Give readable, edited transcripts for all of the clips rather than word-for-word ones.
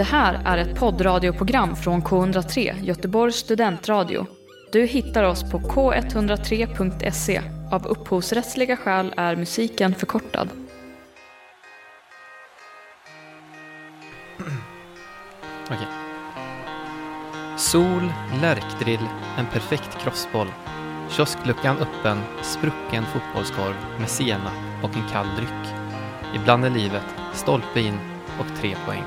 Det här är ett poddradioprogram från K103, Göteborgs studentradio. Du hittar oss på k103.se. Av upphovsrättsliga skäl är musiken förkortad. Okej. Sol, lärkdrill, en perfekt crossboll. Kioskluckan öppen, sprucken fotbollskorv med sena och en kall dryck. Ibland är livet stolpe in och 3 poäng.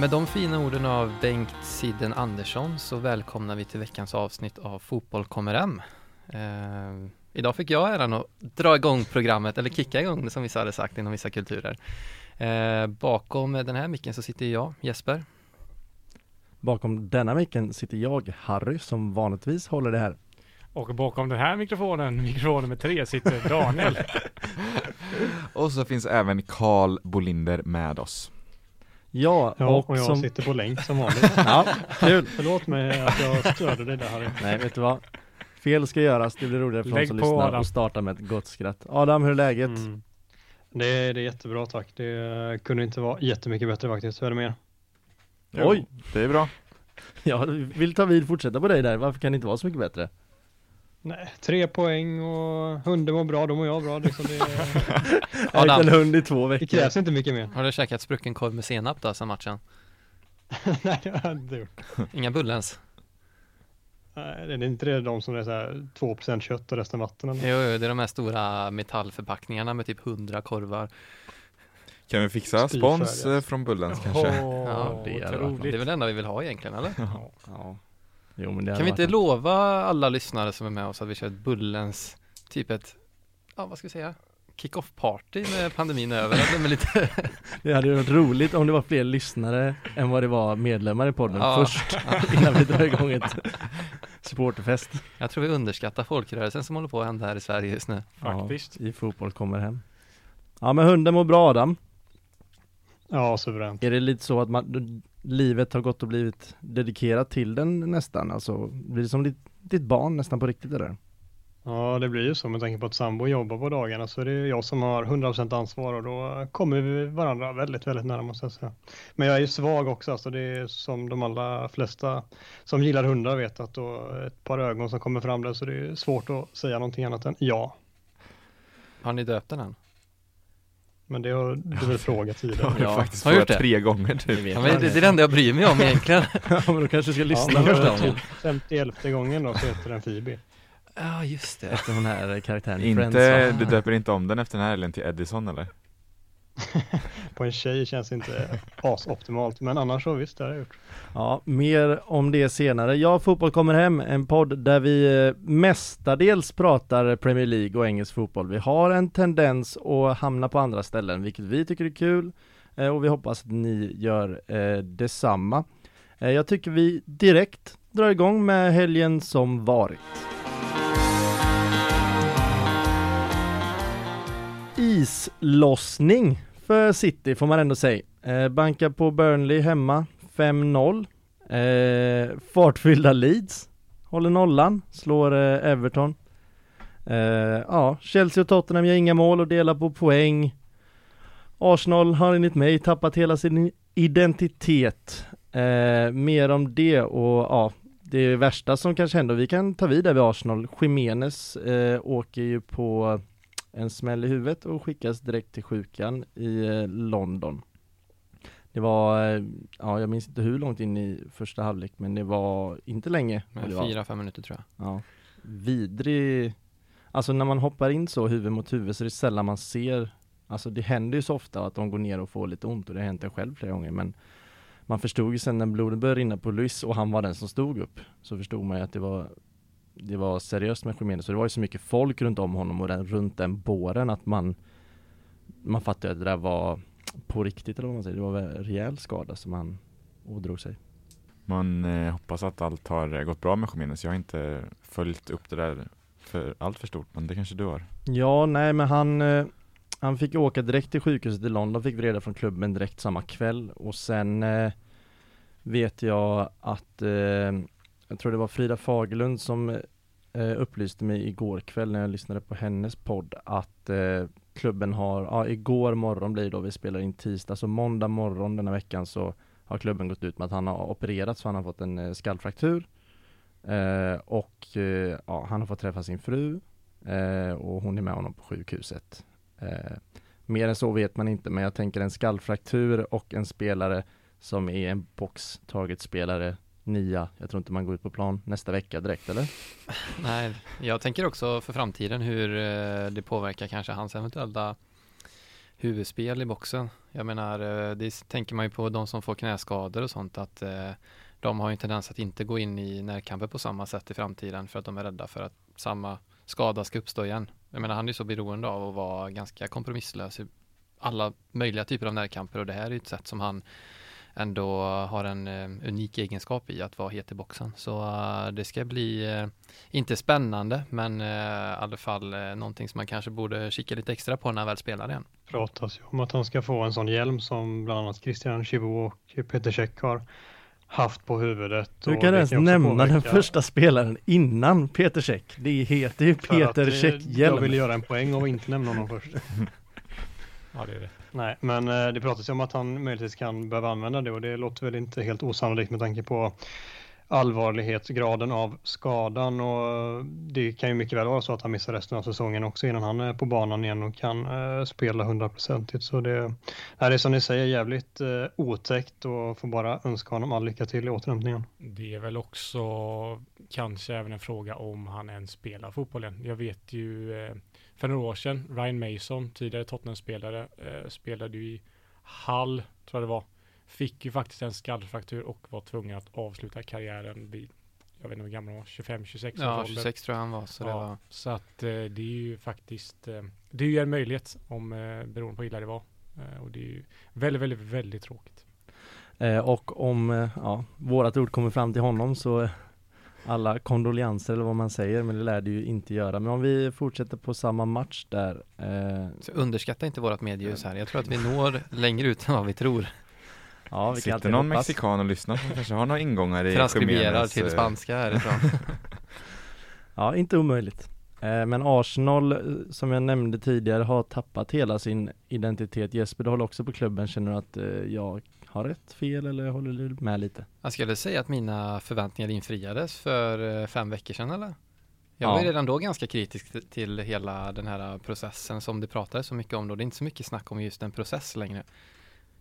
Med de fina orden av Bengt Sidden Andersson så välkomnar vi till veckans avsnitt av Fotboll kommer hem. Idag fick jag äran att dra igång programmet, eller kicka igång det som vissa hade sagt inom vissa kulturer. Bakom den här micken så sitter jag, Jesper. Bakom denna micken sitter jag, Harry, som vanligtvis håller det här. Och bakom den här mikrofonen med 3, sitter Daniel. Och så finns även Carl Bolinder med oss. Ja, och jag sitter på länk som vanligt. Ja, kul. Förlåt mig att jag störde dig där, Harry. Nej, vet du vad? Fel ska göras, det blir roligare för oss som lyssnar, Adam. Och starta med ett gott skratt. Adam, hur är läget? Mm. Det är jättebra, tack. Det kunde inte vara jättemycket bättre faktiskt. Hur är det med er? Jo, oj, det är bra. Jag vill fortsätta på dig där. Varför kan det inte vara så mycket bättre? Nej, 3 poäng och hunden mår bra, då mår jag bra. Liksom det är en hund i 2 veckor. Det krävs inte mycket mer. Har du käkat sprucken korv med senap då, sen matchen? Nej, det har jag inte gjort. Inga bullens? Nej, det är inte det de som är så här 2% kött och resten vatten. Eller? Jo, det är de här stora metallförpackningarna med typ 100 korvar. Kan vi fixa spons från Bullens kanske? Ja, det är roligt. Det är väl det enda vi vill ha egentligen, eller? Ja. Jo, men det kan vi inte lova alla lyssnare som är med oss att vi kör ett Bullens typ ett, ja vad ska vi säga, kick-off-party med pandemin över. Men lite... Det hade ju varit roligt om det var fler lyssnare än vad det var medlemmar i podden först innan vi drar igång ett supporterfest. Jag tror vi underskattar folkrörelsen som håller på att hända här i Sverige just nu. Faktiskt. Ja, i fotboll kommer hem. Ja, men hunden mår bra, Adam. Ja, suveränt. Är det lite så att livet har gått och blivit dedikerat till den nästan? Alltså, blir det som ditt barn nästan på riktigt där? Ja, det blir ju så. Med tanke på att sambo jobbar på dagarna så är det jag som har 100% ansvar och då kommer vi varandra väldigt, väldigt nära, måste jag säga. Men jag är ju svag också. Alltså det är som de allra flesta som gillar hundar vet, att då ett par ögon som kommer fram där, så det är svårt att säga någonting annat än ja. Har ni döpt den än? Men det har du väl frågat tidigare. Jag har faktiskt frågat 3 gånger. Typ. Ja, men det är det enda jag bryr mig om egentligen. Ja, men då kanske ska lyssna först. Typ 50:e gången då så heter den Phoebe. Ja, just det. Efter den här karaktären i Friends. Du döper inte om den efter den här eller till Edison, eller? På en tjej känns inte asoptimalt, men annars så visst, det har jag gjort. Ja, mer om det senare. Fotboll kommer hem, en podd där vi mestadels pratar Premier League och engelsk fotboll. Vi har en tendens att hamna på andra ställen, vilket vi tycker är kul, och vi hoppas att ni gör detsamma. Jag tycker vi direkt drar igång med helgen som varit. Islossning för City får man ändå säga. Bankar på Burnley hemma 5-0. Fartfyllda Leeds håller nollan, slår Everton. Chelsea och Tottenham gör inga mål och delar på poäng. Arsenal har enligt mig tappat hela sin identitet. Mer om det, och det värsta som kanske händer, vi kan ta vidare vid Arsenal. Jiménez åker ju på en smäll i huvudet och skickas direkt till sjukan i London. Det var, jag minns inte hur långt in i första halvlek, men det var inte länge. 4-5 minuter tror jag. Ja. Vidrig. Alltså när man hoppar in så huvud mot huvud så är det sällan man ser. Alltså det händer ju så ofta att de går ner och får lite ont, och det har hänt en själv flera gånger. Men man förstod ju sen när blodet började rinna på Louis och han var den som stod upp, så förstod man ju att det var seriöst med Jiménez, så det var ju så mycket folk runt om honom och runt den båren att man fattade att det där var på riktigt, eller vad man säger. Det var en rejäl skada som han ådrog sig. Man hoppas att allt har gått bra med Jiménez. Jag har inte följt upp det där för allt för stort, men det kanske du har. Ja, nej, men han fick åka direkt till sjukhuset i London, fick vreda från klubben direkt samma kväll, och sen vet jag att jag tror det var Frida Fagerlund som upplyste mig igår kväll när jag lyssnade på hennes podd att klubben har, igår morgon blir det då, vi spelar in tisdag, så måndag morgon denna veckan så har klubben gått ut med att han har opererats för han har fått en skallfraktur. Han har fått träffa sin fru och hon är med honom på sjukhuset. Mer än så vet man inte, men jag tänker en skallfraktur och en spelare som är en boxtaget spelare, nia. Jag tror inte man går ut på plan nästa vecka direkt, eller? Nej, jag tänker också för framtiden hur det påverkar kanske hans eventuella huvudspel i boxen. Jag menar, det tänker man ju på de som får knäskador och sånt, att de har ju en tendens att inte gå in i närkamper på samma sätt i framtiden för att de är rädda för att samma skada ska uppstå igen. Jag menar, han är ju så beroende av att vara ganska kompromisslös i alla möjliga typer av närkamper, och det här är ju ett sätt som han ändå har en unik egenskap i, att vara het i boxen. Så det ska bli, inte spännande, men i alla fall någonting som man kanske borde kika lite extra på när han väl spelar igen. Pratas ju om att han ska få en sån hjälm som bland annat Christian Chivot och Peter Čech har haft på huvudet. Du kan ens nämna påverka den första spelaren innan Peter Čech. Det heter ju Peter Čech-hjälm. Jag ville göra en poäng och inte nämna honom först. Ja, det är det. Nej, men det pratas ju om att han möjligtvis kan behöva använda det, och det låter väl inte helt osannolikt med tanke på allvarlighetsgraden av skadan, och det kan ju mycket väl vara så att han missar resten av säsongen också innan han är på banan igen och kan spela 100%. Så det är som ni säger jävligt otäckt, och får bara önska honom all lycka till i återhämtningen. Det är väl också kanske även en fråga om han ens spelar fotbollen. Jag vet ju för några år sedan, Ryan Mason, tidigare Tottenham-spelare, spelade ju i Hall, tror jag det var. Fick ju faktiskt en skallfraktur och var tvungen att avsluta karriären vid, jag vet inte hur gammal han var, 25-26. Ja, 26 tror jag han var. Så, ja, det var. Så att det är ju faktiskt, det är ju en möjlighet om beroende på illa det var. Och det är ju väldigt, väldigt, väldigt tråkigt. Och om vårat ord kommer fram till honom så alla kondolenser eller vad man säger, men det lär det ju inte göra. Men om vi fortsätter på samma match där. Så underskatta inte vårat medieljus här. Jag tror att vi når längre ut än vad vi tror. Ja, sitter någon mexikan och lyssnar som kanske har några ingångar i transkriberar till spanska härifrån. Ja, inte omöjligt. Men Arsenal, som jag nämnde tidigare, har tappat hela sin identitet. Jesper, du håller också på klubben. Känner du att jag har rätt, fel, eller håller du med lite? Jag skulle säga att mina förväntningar infriades för 5 veckor sedan, eller? Jag var redan då ganska kritisk till hela den här processen som det pratades så mycket om då. Det är inte så mycket snack om just en process längre.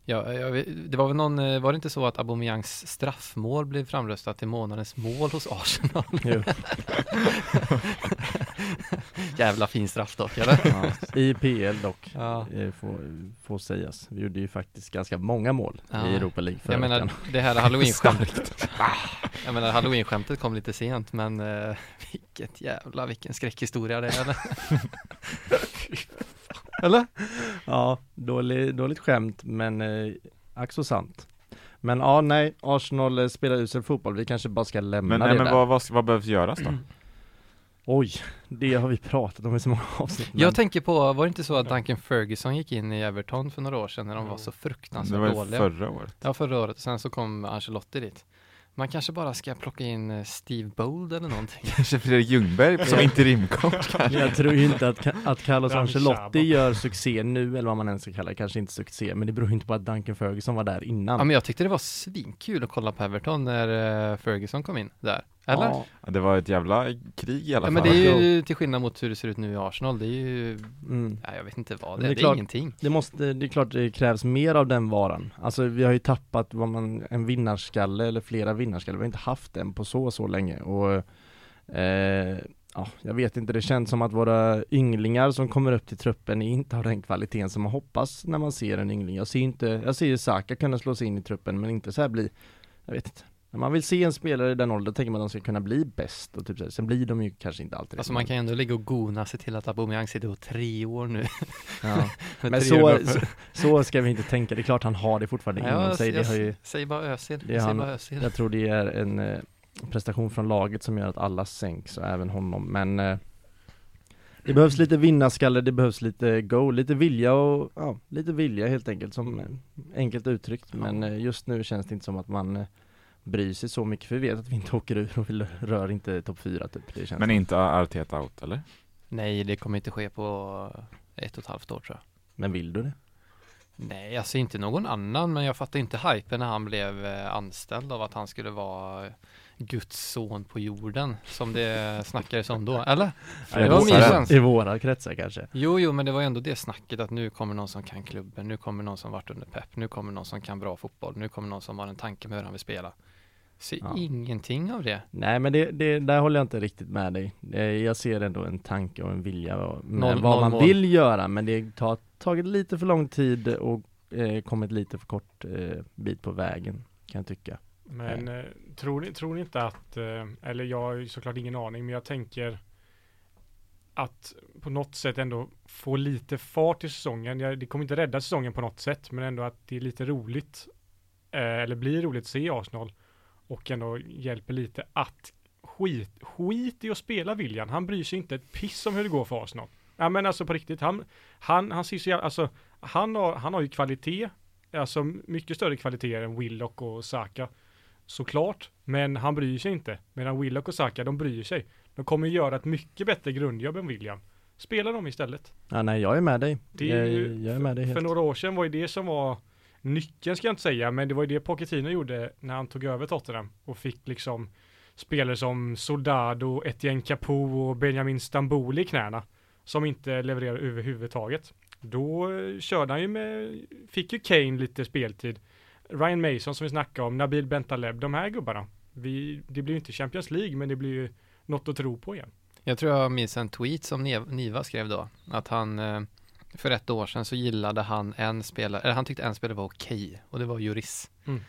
Ja, det var väl var det inte så att Aubameyangs straffmål blev framröstat till månadens mål hos Arsenal? Jävla fin straff dock, eller? Ja, i PL dock, får sägas. Vi gjorde ju faktiskt ganska många mål i Europa League förra veckan. Det här Halloween-skämtet. Jag menar, Halloween-skämtet kom lite sent, men vilken skräckhistoria det är, eller? Eller? Ja, dåligt skämt, men ack så sant. Men Arsenal spelar usel fotboll. Vi kanske bara ska lämna det där. Men vad behövs göras då? Oj, det har vi pratat om i så många avsnitt. Jag tänker på, var det inte så att Duncan Ferguson gick in i Everton för några år sedan när de var så fruktansvärt dåliga? Det var förra året. Ja, förra året. Sen så kom Ancelotti dit. Man kanske bara ska plocka in Steve Bold eller någonting. Kanske Fredrik Ljungberg som interimkock. Jag tror ju inte att Carlos Ancelotti gör succé nu, eller vad man ens ska kalla det. Kanske inte succé, men det beror inte på att Duncan Ferguson var där innan. Ja, men jag tyckte det var svinkul att kolla på Everton när Ferguson kom in där. Eller? Ja, det var ett jävla krig i alla fall. Men det är ju till skillnad mot hur det ser ut nu i Arsenal. Det är ju, jag vet inte vad det är. Det är klart, ingenting. Det är klart det krävs mer av den varan. Alltså vi har ju tappat en vinnarskalle eller flera vinnarskalle. Vi har inte haft den på så länge. Och jag vet inte, det känns som att våra ynglingar som kommer upp till truppen inte har den kvaliteten som man hoppas när man ser en yngling. Jag ser ju Saka kunna slå sig in i truppen, men inte så här bli, jag vet inte. När man vill se en spelare i den åldern tänker man att de ska kunna bli bäst. Och typ så. Sen blir de ju kanske inte alltid. Alltså man kan ju ändå ligga och gona sig till att Aubameyang sitter på 3 år nu. Ja. Men så ska vi inte tänka. Det är klart han har det fortfarande inom sig. Säg bara Özil. Jag tror det är en prestation från laget som gör att alla sänks, och även honom. Men det behövs lite vinnarskalle, det behövs lite go, lite vilja och lite vilja helt enkelt, som enkelt uttryckt. Men just nu känns det inte som att man bryr sig så mycket, för vi vet att vi inte åker ur och vi rör inte topp 4 typ. Det känns men inte Arteta out eller? Nej, det kommer inte ske på 1,5 år tror jag. Men vill du det? Nej, jag ser inte någon annan, men jag fattar inte hypen när han blev anställd av att han skulle vara Guds son på jorden, som det snackades om då, eller? Det var i våra kretsar kanske. Jo, men det var ändå det snacket att nu kommer någon som kan klubben, nu kommer någon som varit under pepp, nu kommer någon som kan bra fotboll, nu kommer någon som har en tanke med hur han vill spela. Se ingenting av det. Nej, men det där håller jag inte riktigt med dig. Jag ser ändå en tanke och en vilja vad man vill göra, men det har tagit lite för lång tid och kommit lite för kort bit på vägen, kan jag tycka. Men tror ni inte att, eller jag har såklart ingen aning, men jag tänker att på något sätt ändå få lite fart i säsongen. Det kommer inte rädda säsongen på något sätt, men ändå att det är lite roligt, eller blir roligt att se Arsenal. Och ändå hjälper lite att skit i att spela William. Han bryr sig inte ett piss om hur det går för Arsenal. Ja, men alltså på riktigt, han ser så jävla, alltså han har ju kvalitet, alltså mycket större kvalitet än Willock och Saka. Såklart, men han bryr sig inte. Medan Willock och Saka, de bryr sig. De kommer göra ett mycket bättre grundjobb än William. Spela dem istället. Ja, nej, jag är med dig. Jag är med dig helt. För några år sedan var ju det som var nyckeln, ska jag inte säga, men det var ju det Pochettino gjorde när han tog över Tottenham och fick liksom spelare som Soldado, Etienne Capoue och Benjamin Stambouli i knäna som inte levererar överhuvudtaget. Då körde han ju med, fick ju Kane lite speltid. Ryan Mason som vi snackade om, Nabil Bentaleb, de här gubbarna. Det blir ju inte Champions League, men det blir ju något att tro på igen. Jag tror jag minns en tweet som Niva skrev då, att han för 1 år sedan så gillade han en spelare, eller han tyckte en spelare var okej, och det var Juris. Mm.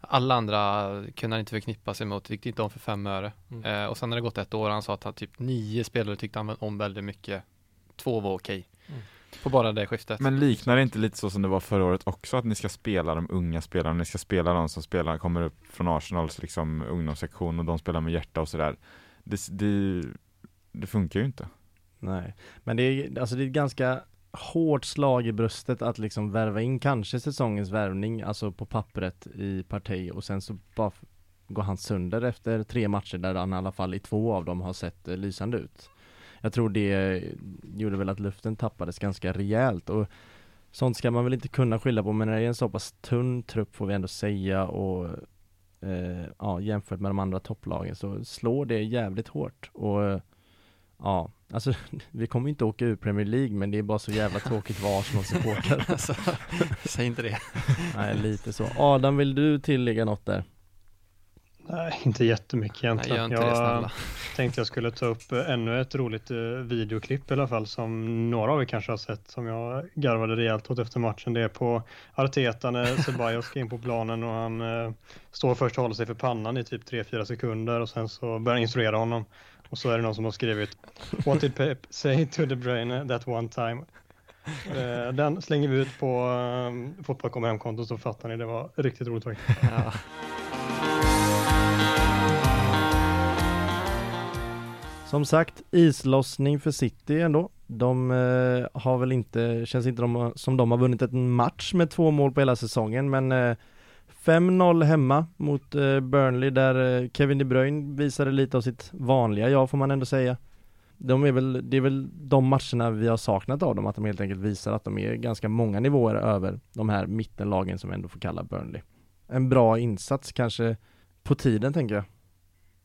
Alla andra kunde han inte förknippa sig mot, tyckte inte om för 5 öre. Mm. Och sen när det gått 1 år, han sa att han typ 9 spelare tyckte han om väldigt mycket. 2 var okej. Mm. På bara det skiftet. Men liknar det inte lite så som det var förra året också, att ni ska spela de unga spelarna, ni ska spela de som spelar, kommer upp från Arsenals liksom ungdomssektion och de spelar med hjärta och sådär. Det funkar ju inte. Nej, men det är ganska hårt slag i bröstet att liksom värva in kanske säsongens värvning, alltså på pappret i Partey, och sen så bara går han sönder efter 3 matcher där han i alla fall i 2 av dem har sett lysande ut. Jag tror det gjorde väl att luften tappades ganska rejält, och sånt ska man väl inte kunna skylla på, men när det är en så pass tunn trupp får vi ändå säga, och jämfört med de andra topplagen så slår det jävligt hårt, och ja, alltså vi kommer inte åka ur Premier League, men det är bara så jävla tråkigt vad Arsenal-supportrar. Alltså, säg inte det. Nej, lite så. Adam, vill du tillägga något där? Nej, inte jättemycket egentligen. Nej, jag tänkte jag skulle ta upp ännu ett roligt videoklipp i alla fall, som några av er kanske har sett, som jag garvade rejält åt efter matchen. Det är på Arteta när Ceballos ska in på planen, och han står först och håller sig för pannan i typ 3-4 sekunder, och sen så börjar instruera honom. Och så är det någon som har skrivit "What did Pep say to the brain that one time?" Den slänger vi ut på fotboll kommer hemkonto, så fattar ni, det var riktigt roligt faktiskt. Ja. Som sagt, islossning för City ändå. De har väl inte, känns inte som de har vunnit en match med 2 mål på hela säsongen, men 5-0 hemma mot Burnley, där Kevin De Bruyne visade lite av sitt vanliga, får man ändå säga. Det är väl de matcherna vi har saknat av dem, att de helt enkelt visar att de är ganska många nivåer över de här mittenlagen som ändå får kalla Burnley. En bra insats kanske på tiden, tänker jag.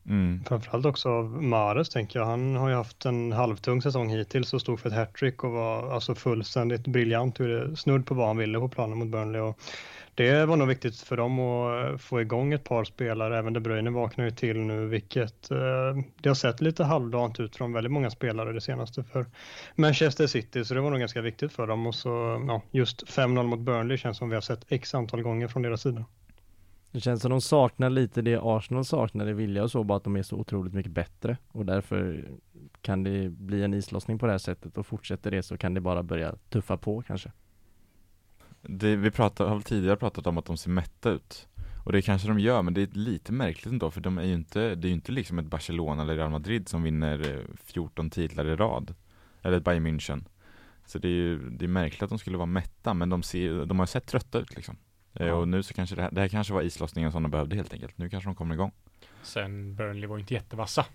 Mm. Framförallt också av Mahrez, tänker jag. Han har ju haft en halvtung säsong hittills och stod för ett hattrick och var alltså fullständigt briljant, snudd på vad han ville på planen mot Burnley, och det var nog viktigt för dem att få igång ett par spelare. Även De Bruyne vaknar ju till nu, vilket det har sett lite halvdant ut från väldigt många spelare det senaste för Manchester City, så det var nog ganska viktigt för dem. Och så just 5-0 mot Burnley känns som vi har sett x antal gånger från deras sida. Det känns som de saknar lite det Arsenal saknar, det vilja och så, bara att de är så otroligt mycket bättre, och därför kan det bli en islossning på det här sättet, och fortsätter det så kan det bara börja tuffa på kanske. Vi har tidigare pratat om att de ser mätta ut, och det kanske de gör, men det är lite märkligt ändå, för det är ju inte liksom ett Barcelona eller Real Madrid som vinner 14 titlar i rad, eller ett Bayern München. Så det är märkligt att de skulle vara mätta, men de har sett trötta ut liksom. Och nu så kanske det här kanske var islossningen som de behövde helt enkelt. Nu kanske de kommer igång. Sen Burnley var inte jättevassa.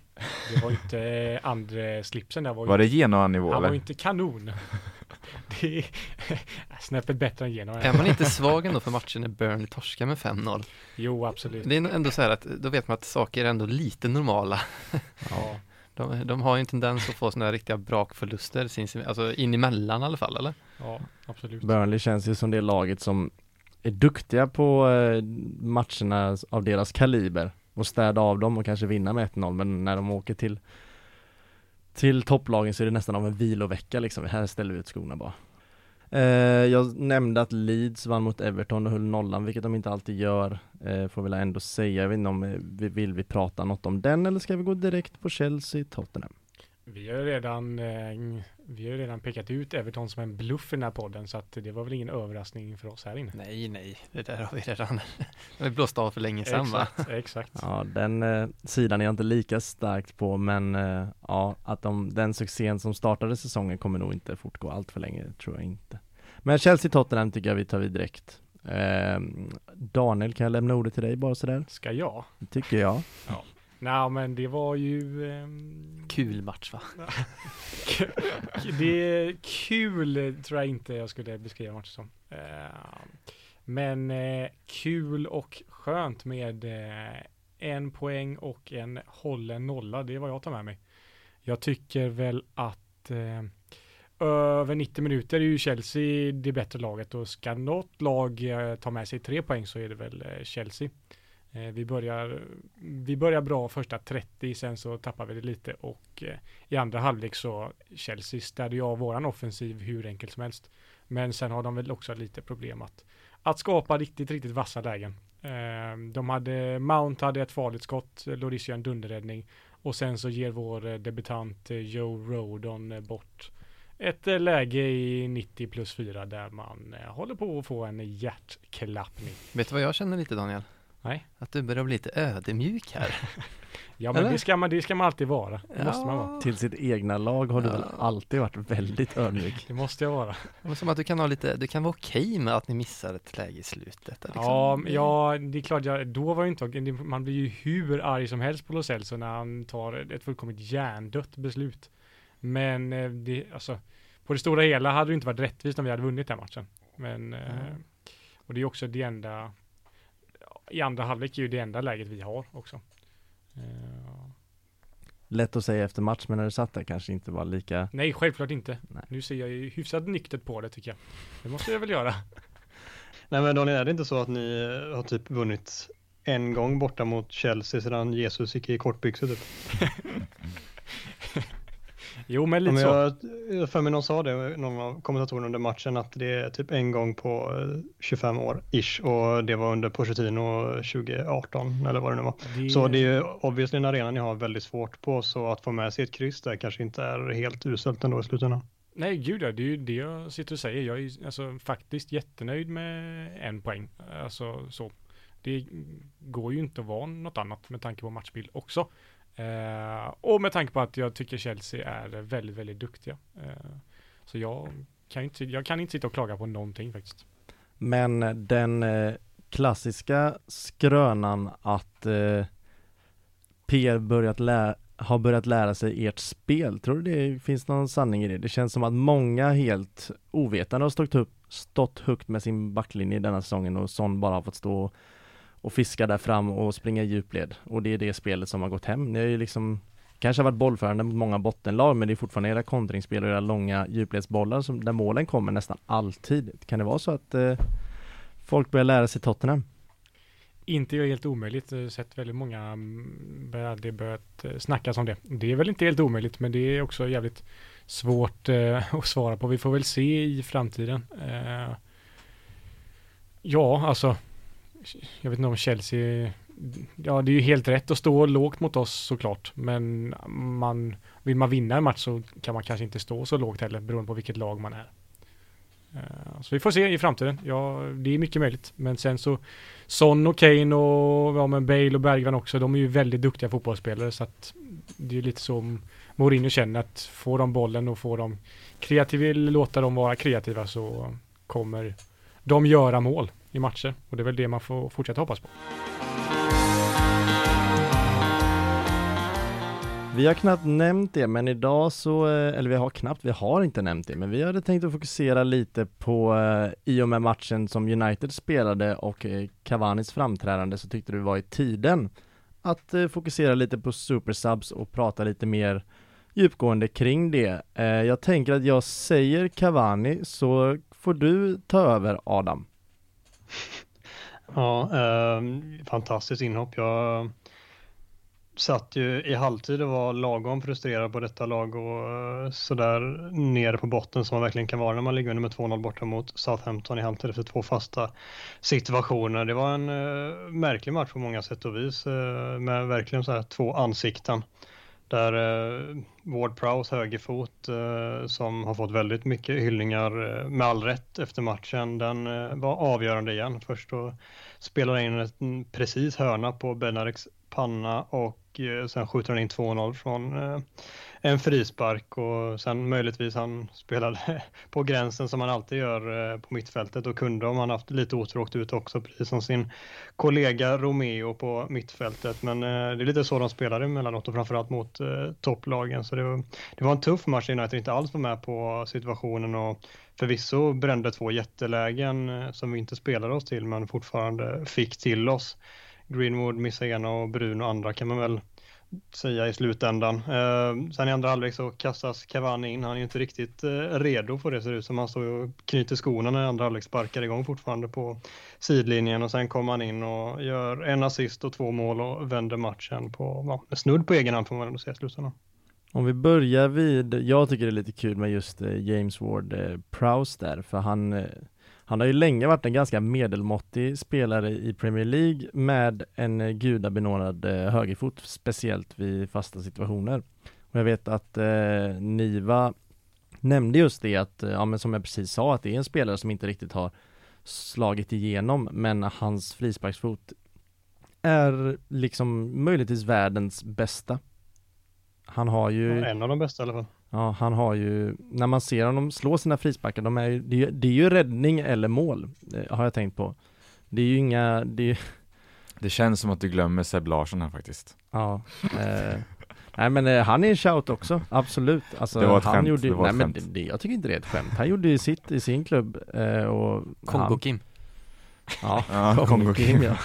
Det var inte andra slipsen där. Var det Genoa-nivå? Han var inte kanon. Det är snäppet bättre än Genoa. Är man inte svag ändå för matchen när Burnley torskar med 5-0? Jo, absolut. Det är ändå så här att då vet man att saker är ändå lite normala. Ja. De har ju en tendens att få såna riktiga brakförluster alltså in emellan i alla fall, eller? Ja, absolut. Burnley känns ju som det laget som är duktiga på matcherna av deras kaliber och städa av dem och kanske vinna med 1-0, men när de åker till topplagen så är det nästan av en vilovecka liksom. Här ställer vi ut skorna bara. Jag nämnde att Leeds vann mot Everton och höll nollan, vilket de inte alltid gör, får väl ändå säga. Jag vet inte om vill vi prata något om den, eller ska vi gå direkt på Chelsea Tottenham? Vi har redan pekat ut Everton som en bluff i den här podden, så att det var väl ingen överraskning för oss här inne. Nej, det där har vi redan blåst av för länge sedan, va? Exakt. Ja, den sidan är jag inte lika starkt på, men ja, att den succén som startade säsongen kommer nog inte fortgå allt för länge, tror jag inte. Men Chelsea-Tottenham tycker jag vi tar vid direkt. Daniel, kan jag lämna ordet till dig bara sådär? Ska jag? Tycker jag. Ja. Nej, men det var ju... Kul match, va? Det kul tror jag inte jag skulle beskriva matchen som. Men kul och skönt med en poäng och en hållen nolla. Det är vad jag tar med mig. Jag tycker väl att över 90 minuter är ju Chelsea det bättre laget. Och ska något lag ta med sig 3 poäng så är det väl Chelsea. Vi börjar bra första 30, sen så tappar vi det lite, och i andra halvlek så Chelsea städde jag våran offensiv hur enkelt som helst. Men sen har de väl också lite problem att skapa riktigt vassa lägen. Mount hade ett farligt skott, Louis gör en dunderräddning, och sen så ger vår debutant Joe Rodon bort ett läge i 90+4 där man håller på att få en hjärtklappning. Vet du vad jag känner lite, Daniel? Nej. Att du börjar bli lite ödmjuk här. Ja, men det ska man alltid vara. Det måste man vara. Till sitt egna lag har du väl alltid varit väldigt ödmjuk. Det måste jag vara. Men som att du kan vara okej med att ni missar ett läge i slutet. Liksom. Ja, det är klart. Då var inte, man blir ju hur arg som helst på Lo Celso när han tar ett fullkomligt hjärndött beslut. Men på det stora hela hade det inte varit rättvist om vi hade vunnit den matchen. Men, och det är också det enda... I andra halvlek är ju det enda läget vi har också. Lätt att säga efter match, men när du satt där kanske inte var lika... Nej, självklart inte. Nej. Nu ser jag ju hyfsat nyktert på det, tycker jag. Det måste jag väl göra. Nej, men Daniel, är det inte så att ni har typ vunnit en gång borta mot Chelsea sedan Jesus gick i kortbyxor typ? Jo, men lite så. Jag för mig någon sa det, någon av kommentatorerna under matchen, att det är typ en gång på 25 år-ish. Och det var under Pochettino 2018, eller vad det nu var. Så det är ju obviously en arena ni har väldigt svårt på, så att få med sig ett kryss där kanske inte är helt uselt ändå i slutändan. Nej, gud, det är ju det jag sitter och säger. Jag är faktiskt jättenöjd med en poäng. Så. Det går ju inte att vara något annat med tanke på matchbild också. Och med tanke på att jag tycker Chelsea är väldigt, väldigt duktiga. Så jag kan inte sitta och klaga på någonting faktiskt. Men den klassiska skrönan att PR har börjat lära sig ert spel, tror du det finns någon sanning i det? Det känns som att många helt ovetande har stått högt med sin backlinje i denna säsongen, och Son bara har fått stå och fiska där fram och springa i djupled. Och det är det spelet som har gått hem. Ni har ju liksom kanske varit bollförande mot många bottenlag, men det är fortfarande era kontringsspel och era långa djupledsbollar där målen kommer nästan alltid. Kan det vara så att folk börjar lära sig Tottenham? Inte helt omöjligt. Jag har sett väldigt många börjat snacka om det. Det är väl inte helt omöjligt, men det är också jävligt svårt att svara på. Vi får väl se i framtiden. Jag vet inte om Chelsea... Ja, det är ju helt rätt att stå lågt mot oss såklart. Men vill man vinna en match så kan man kanske inte stå så lågt heller, beroende på vilket lag man är. Så vi får se i framtiden. Ja, det är mycket möjligt. Men sen så... Son och Kane och Bale och Bergvall också, de är ju väldigt duktiga fotbollsspelare. Så att det är lite som Mourinho känner, att får de bollen och får de kreativa, låta dem vara kreativa, så kommer de göra mål. i matcher. Och det är väl det man får fortsätta hoppas på. Vi har knappt nämnt det, men idag så, eller vi har inte nämnt det, men vi hade tänkt att fokusera lite på, i och med matchen som United spelade och Cavanis framträdande, så tyckte du var i tiden att fokusera lite på supersubs och prata lite mer djupgående kring det. Jag tänker att jag säger Cavani, så får du ta över, Adam. Ja, fantastiskt inhopp. Jag satt ju i halvtid och var lagom frustrerad på detta lag och sådär nere på botten som man verkligen kan vara när man ligger under med 2-0 borta mot Southampton i halvtid efter två fasta situationer. Det var en märklig match på många sätt och vis, med verkligen så här två ansikten. Där Ward-Prowse, högerfot, som har fått väldigt mycket hyllningar med all rätt efter matchen. Den var avgörande igen. Först då spelade in en precis hörna på Benareks panna och sen skjuter han in 2-0 från en frispark. Och sen möjligtvis han spelade på gränsen som han alltid gör på mittfältet. Och kunde, om han haft lite otråkt ut också, precis som sin kollega Romeo på mittfältet. Men det är lite så de spelade emellanåt och framförallt mot topplagen. Så det var en tuff match. United inte alls var med på situationen och förvisso brände två jättelägen som vi inte spelade oss till men fortfarande fick till oss. Greenwood missade ena och Bruno andra kan man väl säga i slutändan. Sen i andra halvlek så kastas Cavani in. Han är ju inte riktigt redo för det, ser ut som han står och knyter skorna när andra halvlek sparkar igång fortfarande på sidlinjen. Och sen kommer han in och gör en assist och två mål och vänder matchen på snudd på egen hand får man ändå se i slutändan. Om vi börjar vid, jag tycker det är lite kul med just James Ward-Prowse där, för han har ju länge varit en ganska medelmåttig spelare i Premier League med en gudabenådad högerfot, speciellt vid fasta situationer. Och jag vet att Niva nämnde just det, att, ja, men som jag precis sa, att det är en spelare som inte riktigt har slagit igenom, men hans frisparksfot är liksom möjligtvis världens bästa. Han har ju... En av de bästa i alla fall. Ja, han har ju, när man ser honom slå sina frisparkar, det är ju räddning eller mål, har jag tänkt på. Det är ju inga... Det känns som att du glömmer Seb Larsson här faktiskt. Ja, nej men han är en shout också, absolut. Alltså, det var ett han skämt. Gjorde, det var nej, men det, jag tycker inte det är ett skämt. Han gjorde ju sitt i sin klubb. Kongo-Kim. Ja, Kongo-Kim, ja.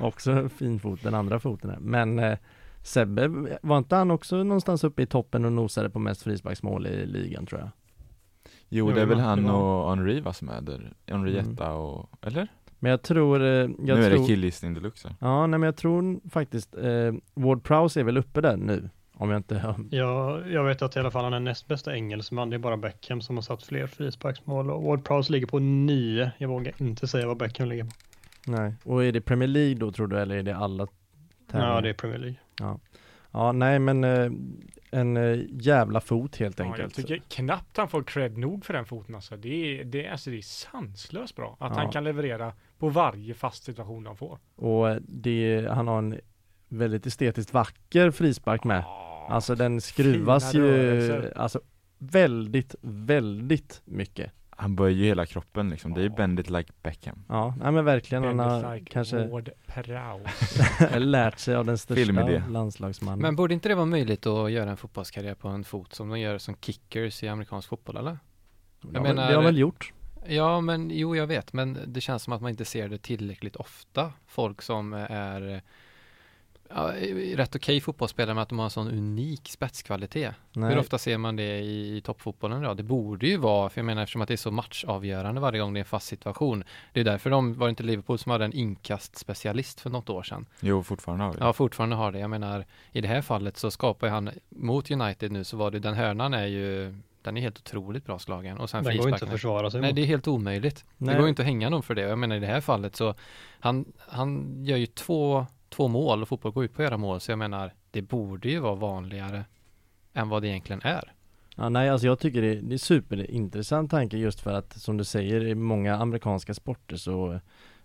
Också fin fot, den andra foten här. Men... Sebbe, var inte han också någonstans uppe i toppen och nosade på mest frisparksmål i ligan, tror jag? Jo, det är väl han och Henry, vad som är där. Henrietta och... Eller? Men jag tror... nu är det killgissning deluxe. Ja, nej, men jag tror faktiskt... Ward-Prowse är väl uppe där nu, om jag inte... Jag vet att i alla fall han är näst bästa engelsman. Det är bara Beckham som har satt fler frisparksmål. Och Ward-Prowse ligger på 9. Jag vågar inte säga vad Beckham ligger på. Nej, och är det Premier League då, tror du? Eller är det alla... Ja, det är Premier League. Ja, nej, men en jävla fot helt enkelt. Jag tycker knappt han får cred nog för den foten. Alltså. Det är sanslöst bra att han kan leverera på varje fast situation han får. Och han har en väldigt estetiskt vacker frispark med. Alltså den skruvas ju alltså, väldigt, väldigt mycket. Han böjer ju hela kroppen liksom. Det är ju bendit like Beckham. Ja, nej, men verkligen. Bendit han har like kanske lärt sig av den största landslagsmannen. Men borde inte det vara möjligt att göra en fotbollskarriär på en fot som de gör som kickers i amerikansk fotboll, eller? Jag menar, det har väl gjort. Ja, men jo, jag vet. Men det känns som att man inte ser det tillräckligt ofta. Folk som är rätt okej fotbollsspelare, med att de har en sån unik spetskvalitet. Nej. Hur ofta ser man det i toppfotbollen då? Det borde ju vara, för jag menar, eftersom att det är så matchavgörande varje gång det är en fast situation. Det är därför var det inte Liverpool som hade en inkastspecialist för något år sedan. Jo, fortfarande har det. Ja, fortfarande har det. Jag menar, i det här fallet så skapar han mot United nu, så var det, den hörnan är ju... Den är helt otroligt bra slagen. Och sen den går inte att försvara sig. Nej, det är helt omöjligt. Nej. Det går inte att hänga någon för det. Jag menar, i det här fallet så... Han gör ju två mål och fotboll går ut på era mål, så jag menar, det borde ju vara vanligare än vad det egentligen är. Ja, nej, alltså jag tycker det är superintressant tanke, just för att, som du säger, i många amerikanska sporter så,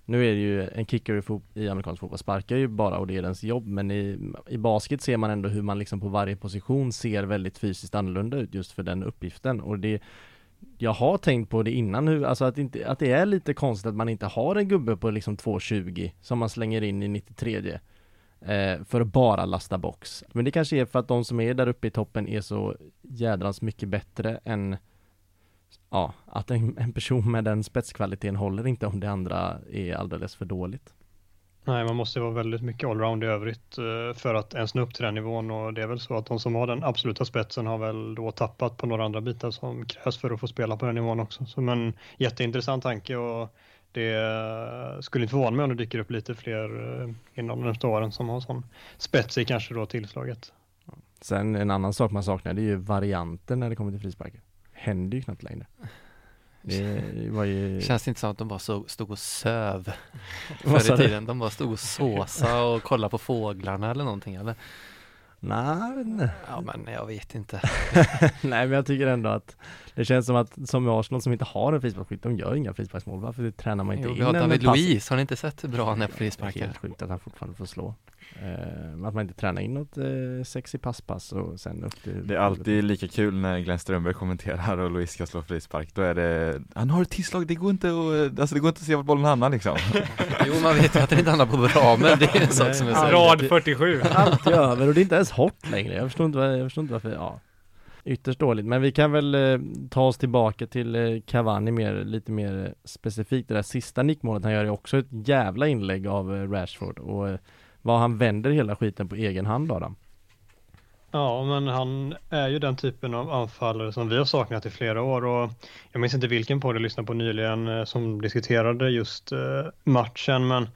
nu är det ju en kicker i amerikansk fotboll sparkar ju bara, och det är dens jobb, men i basket ser man ändå hur man liksom på varje position ser väldigt fysiskt annorlunda ut just för den uppgiften, och det jag har tänkt på det innan nu, alltså att det är lite konstigt att man inte har en gubbe på liksom 2,20 som man slänger in i 93 för att bara lasta box. Men det kanske är för att de som är där uppe i toppen är så jädrans mycket bättre än, ja, att en person med den spetskvaliteten håller inte om det andra är alldeles för dåligt. Nej, man måste vara väldigt mycket allround i övrigt för att ens nå upp till den nivån, och det är väl så att de som har den absoluta spetsen har väl då tappat på några andra bitar som krävs för att få spela på den nivån också. Så en jätteintressant tanke, och det skulle inte förvåna mig om det dyker upp lite fler inom de nästa åren som har sån spets i kanske då tillslaget. Sen en annan sak man saknar, det är ju varianter när det kommer till frisparker. Händer ju knappt längre. Det var ju... känns inte som att de bara stod och söv förr i tiden. De bara stod och såsa och kollade på fåglarna eller någonting, eller? Nej. Ja, men jag vet inte. Nej, men jag tycker ändå att det känns som att som Arsenal som inte har en frisparksskytt, de gör inga frisparksmål. Varför det tränar man inte in? Jo, David Louis, har ni inte sett hur bra han är på frisparker? Det är helt sjukt att han fortfarande får slå. Att man inte tränar in något sexy pass och sen upp till... Det är alltid lika kul när Glenn Strömberg kommenterar och Louis ska slå frispark. Då är det, han har ett tillslag, det går inte att, alltså det går inte att se vart bollen hamnar liksom. Jo, man vet att det inte hamnar på bra, men det är en sak som är så... Rad 47. Allt över, och det är inte ens hårt längre. Jag förstår inte varför, ja. Ytterst dåligt, men vi kan väl ta oss tillbaka till Cavani lite mer specifikt. Det där sista nickmålet han gör är också ett jävla inlägg av Rashford, och vad han vänder hela skiten på egen hand, Adam. Ja, men han är ju den typen av anfallare som vi har saknat i flera år, och jag minns inte vilken podd jag lyssnade på nyligen som diskuterade just matchen, men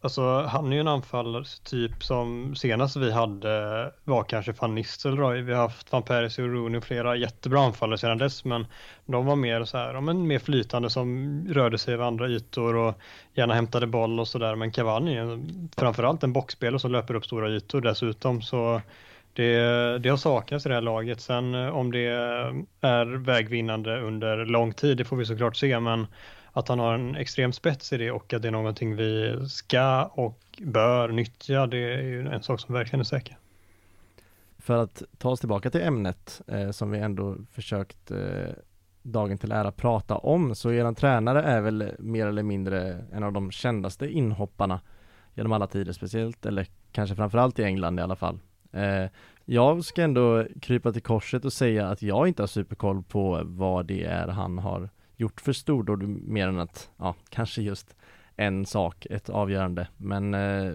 alltså, han är ju en anfallstyp som senast vi hade var kanske Van Nistelrooy. Vi har haft Van Persie och Rooney och flera jättebra anfallare sedan dess, men de var mer så här, men mer flytande som rörde sig över andra ytor och gärna hämtade boll och sådär. Men Cavani är framförallt en boxspelare som löper upp stora ytor dessutom, så det har saknats i det här laget. Sen om det är vägvinnande under lång tid, det får vi såklart se, men att han har en extrem spets i det och att det är någonting vi ska och bör nyttja, det är ju en sak som verkligen är säker. För att ta oss tillbaka till ämnet som vi ändå försökt dagen till ära prata om, så er tränare är väl mer eller mindre en av de kändaste inhopparna genom alla tider, speciellt eller kanske framförallt i England i alla fall. Jag ska ändå krypa till korset och säga att jag inte har superkoll på vad det är han har gjort för stor då, mer än att, ja, kanske just en sak, ett avgörande. Men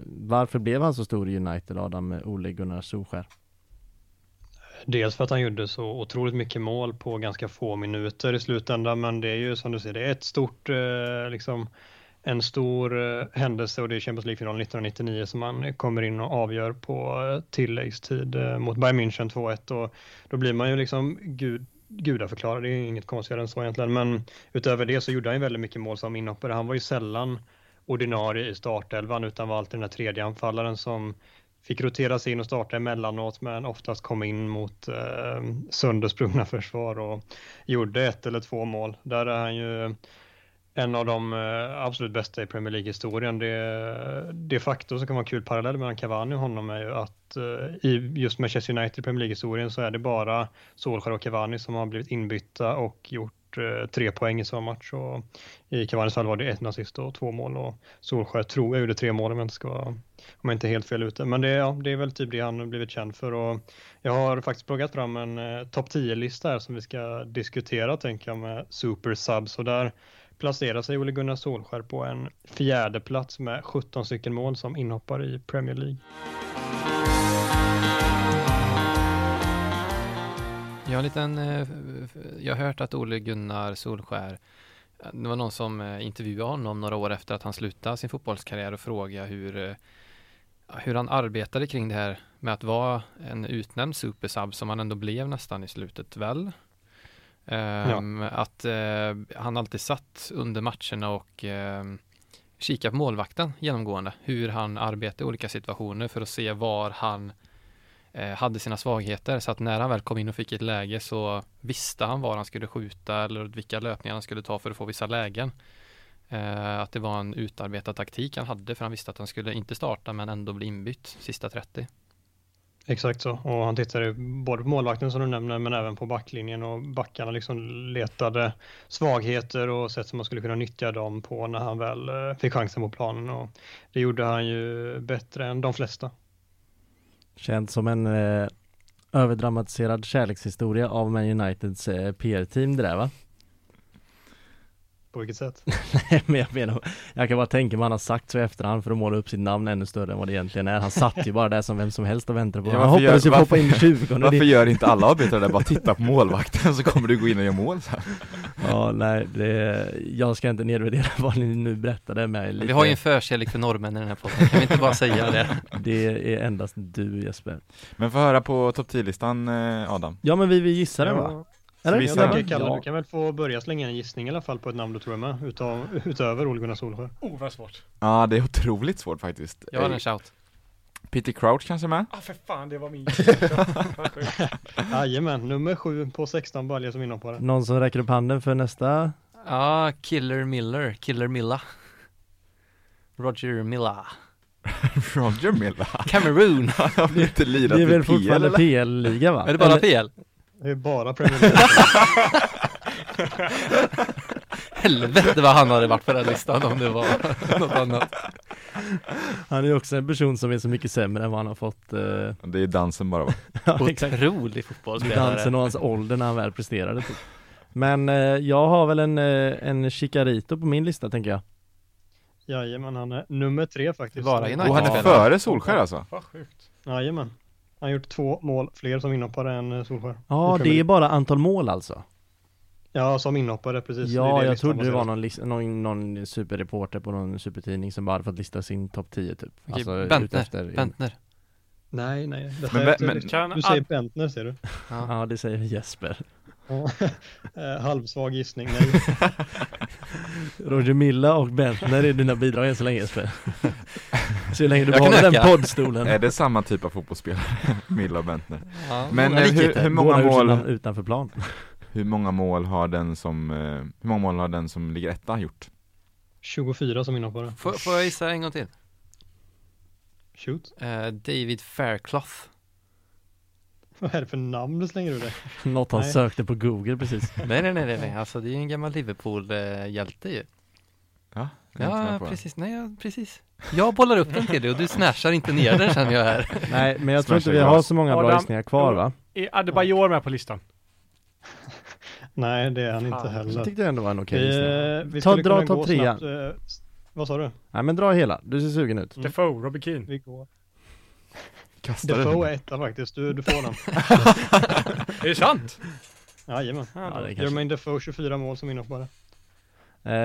varför blev han så stor i United, Adam, med Ole Gunnar Solskjær? Dels för att han gjorde så otroligt mycket mål på ganska få minuter i slutändan, men det är ju som du säger, det är ett stort en stor händelse, och det är Champions League-finalen 1999 som man kommer in och avgör på tilläggstid mot Bayern München 2-1, och då blir man ju liksom gudaförklara, det är inget konstigare än så egentligen, men utöver det så gjorde han ju väldigt mycket mål som inhoppare. Han var ju sällan ordinarie i startelvan, utan var alltid den här tredje anfallaren som fick roteras in och starta emellanåt, men oftast kom in mot söndersprungna försvar och gjorde ett eller två mål. Där är han ju en av de absolut bästa i Premier League-historien. Det faktum som kan vara kul parallell mellan Cavani och honom är ju att i just Manchester United i Premier League-historien så är det bara Solskjær och Cavani som har blivit inbytta och gjort 3 poäng i samma match. Och i Cavanis fall var det 1 assist och 2 mål, och Solskjær tror jag gjorde 3 mål om jag inte är helt fel ute. Men det är väl typ det han har blivit känd för. Och jag har faktiskt plockat fram en topp 10-lista här som vi ska diskutera, tänker jag, med Super Subs, och där placerar sig Ole Gunnar Solskjær på en 4:e plats med 17 stycken mål som inhoppar i Premier League. Jag har hört att Ole Gunnar Solskjær, det var någon som intervjuade honom några år efter att han slutade sin fotbollskarriär och frågade hur han arbetade kring det här med att vara en utnämnd supersub, som han ändå blev nästan i slutet väl. Att han alltid satt under matcherna och kikade på målvakten genomgående, hur han arbetade i olika situationer för att se var han hade sina svagheter, så att när han väl kom in och fick ett läge så visste han var han skulle skjuta eller vilka löpningar han skulle ta för att få vissa lägen. Att det var en utarbetad taktik han hade, för han visste att han skulle inte starta men ändå bli inbytt sista 30. Exakt så, och han tittade både på målvakten som du nämner men även på backlinjen, och backarna liksom letade svagheter och sätt som man skulle kunna nyttja dem på när han väl fick chansen på planen, och det gjorde han ju bättre än de flesta. Känd som en överdramatiserad kärlekshistoria av Man Uniteds PR-team det där, va? På vilket sätt? Nej, men jag kan bara tänka vad han har sagt så i efterhand för att måla upp sitt namn ännu större än vad det egentligen är. Han satt ju bara där som vem som helst och väntade på. Ja, han hoppades ju hoppa in i 20. Varför gör inte alla arbetare där? Bara titta på målvakten så kommer du gå in och göra mål. Så här. Ja, nej. Jag ska inte nedvärdera vad ni nu berättade med. Lite. Vi har ju en förkärlek för norrmän i den här podden. Kan vi inte bara säga det? Det är endast du, Jesper. Men få höra på topp 10-listan, Adam. Ja, men vi gissar det, va? Du kan väl få börja slänga en gissning i alla fall på ett namn du tror med utöver Ole Gunnar Solskjær. Oh, vad svårt. Ja, det är otroligt svårt faktiskt. Jag har en shout. Peter Crouch kanske med? Ja, för fan, det var min. Jajamän, nummer 7 på 16 baljer som innan på det. Någon som räcker upp handen för nästa? Ja, Killer Milla. Roger Milla. Roger Milla? Kamerun. Jag vill inte lida till PL. Det är väl fortfarande PL-liga, va? Är det bara PL? Det är bara Premier League. Helvete vad han hade varit på den listan om det var något annat. Han är ju också en person som är så mycket sämre än vad han har fått. Det är dansen bara, va? Ja, otrolig fotbollsspelare. Dansen och hans ålder när han väl presterade. Typ. Men jag har väl en Chicharito på min lista, tänker jag. Jajamän, han är nummer 3 faktiskt. Och han är före Solskjær alltså? Vad sjukt. Jajamän. Han har gjort 2 mål fler som inhoppare än Solskjær. Ja, det är bara antal mål alltså. Ja, som inhoppare, precis. Ja, det jag trodde det var någon superreporter på någon supertidning som bara fått lista sin topp 10 typ. Okej, alltså, Bentner. Nej. Du säger Bentner, ser du? Ja, det säger Jesper. Halvsvag gissning, nej. Roger Milla och Bentner är dina bidrag än så länge, Jesper. Så länge du behåller den poddstolen. Är det samma typ av fotbollsspelare? Milla och Bentner. Ja, men hur många mål utanför plan? Hur många mål har den som ligger etta gjort? 24 som inhoppare. Får jag gissa en gång till? Shoot. David Fairclough. Vad är det för namn, slänger du det? Något han sökte på Google, precis. Nej. Alltså, det är ju en gammal Liverpool-hjälte ju. Ja, precis. Nej, precis. Jag bollar upp den till dig och du snashar inte ner den, känner jag här. Nej, men jag tror inte vi har så många bra gissningar kvar, va? Är Adebayor med på listan? Nej, det är han inte heller. Jag tyckte det ändå var en okej gissning. Dra topp 3. Vad sa du? Nej, men dra hela. Du ser sugen ut. Defoe, Robbie Keane. Vi går. Defoe är etta faktiskt, du får den. Är det sant? Jajamän. Jermaine Defoe, 24 mål som inhoppare.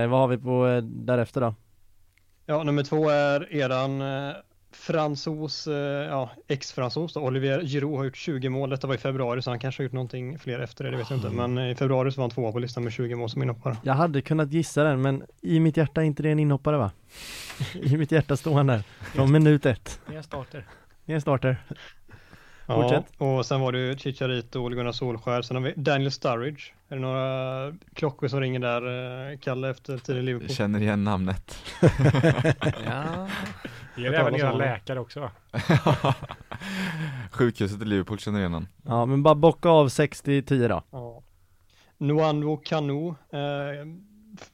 Vad har vi på därefter då? Ja, nummer 2 är eran ex-fransos då. Olivier Giroud har gjort 20 mål. Detta var i februari, så han kanske har gjort någonting fler efter det vet jag inte. Men i februari så var han 2 på listan med 20 mål som inhoppare. Jag hade kunnat gissa den, men i mitt hjärta är inte det en inhoppare, va? I mitt hjärta står han där från minut 1. Ni är en starter. Ja, och sen var det ju Chicharito, Ole Gunnar Solskjær. Sen har vi Daniel Sturridge. Är det några klockor som ringer där, Kalle, efter tiden i Liverpool? Jag känner igen namnet. Ja. Det gäller även era läkare också, va? Sjukhuset i Liverpool känner igen honom. Ja, men bara bocka av 60-10 då. Ja. Nwando Kanu.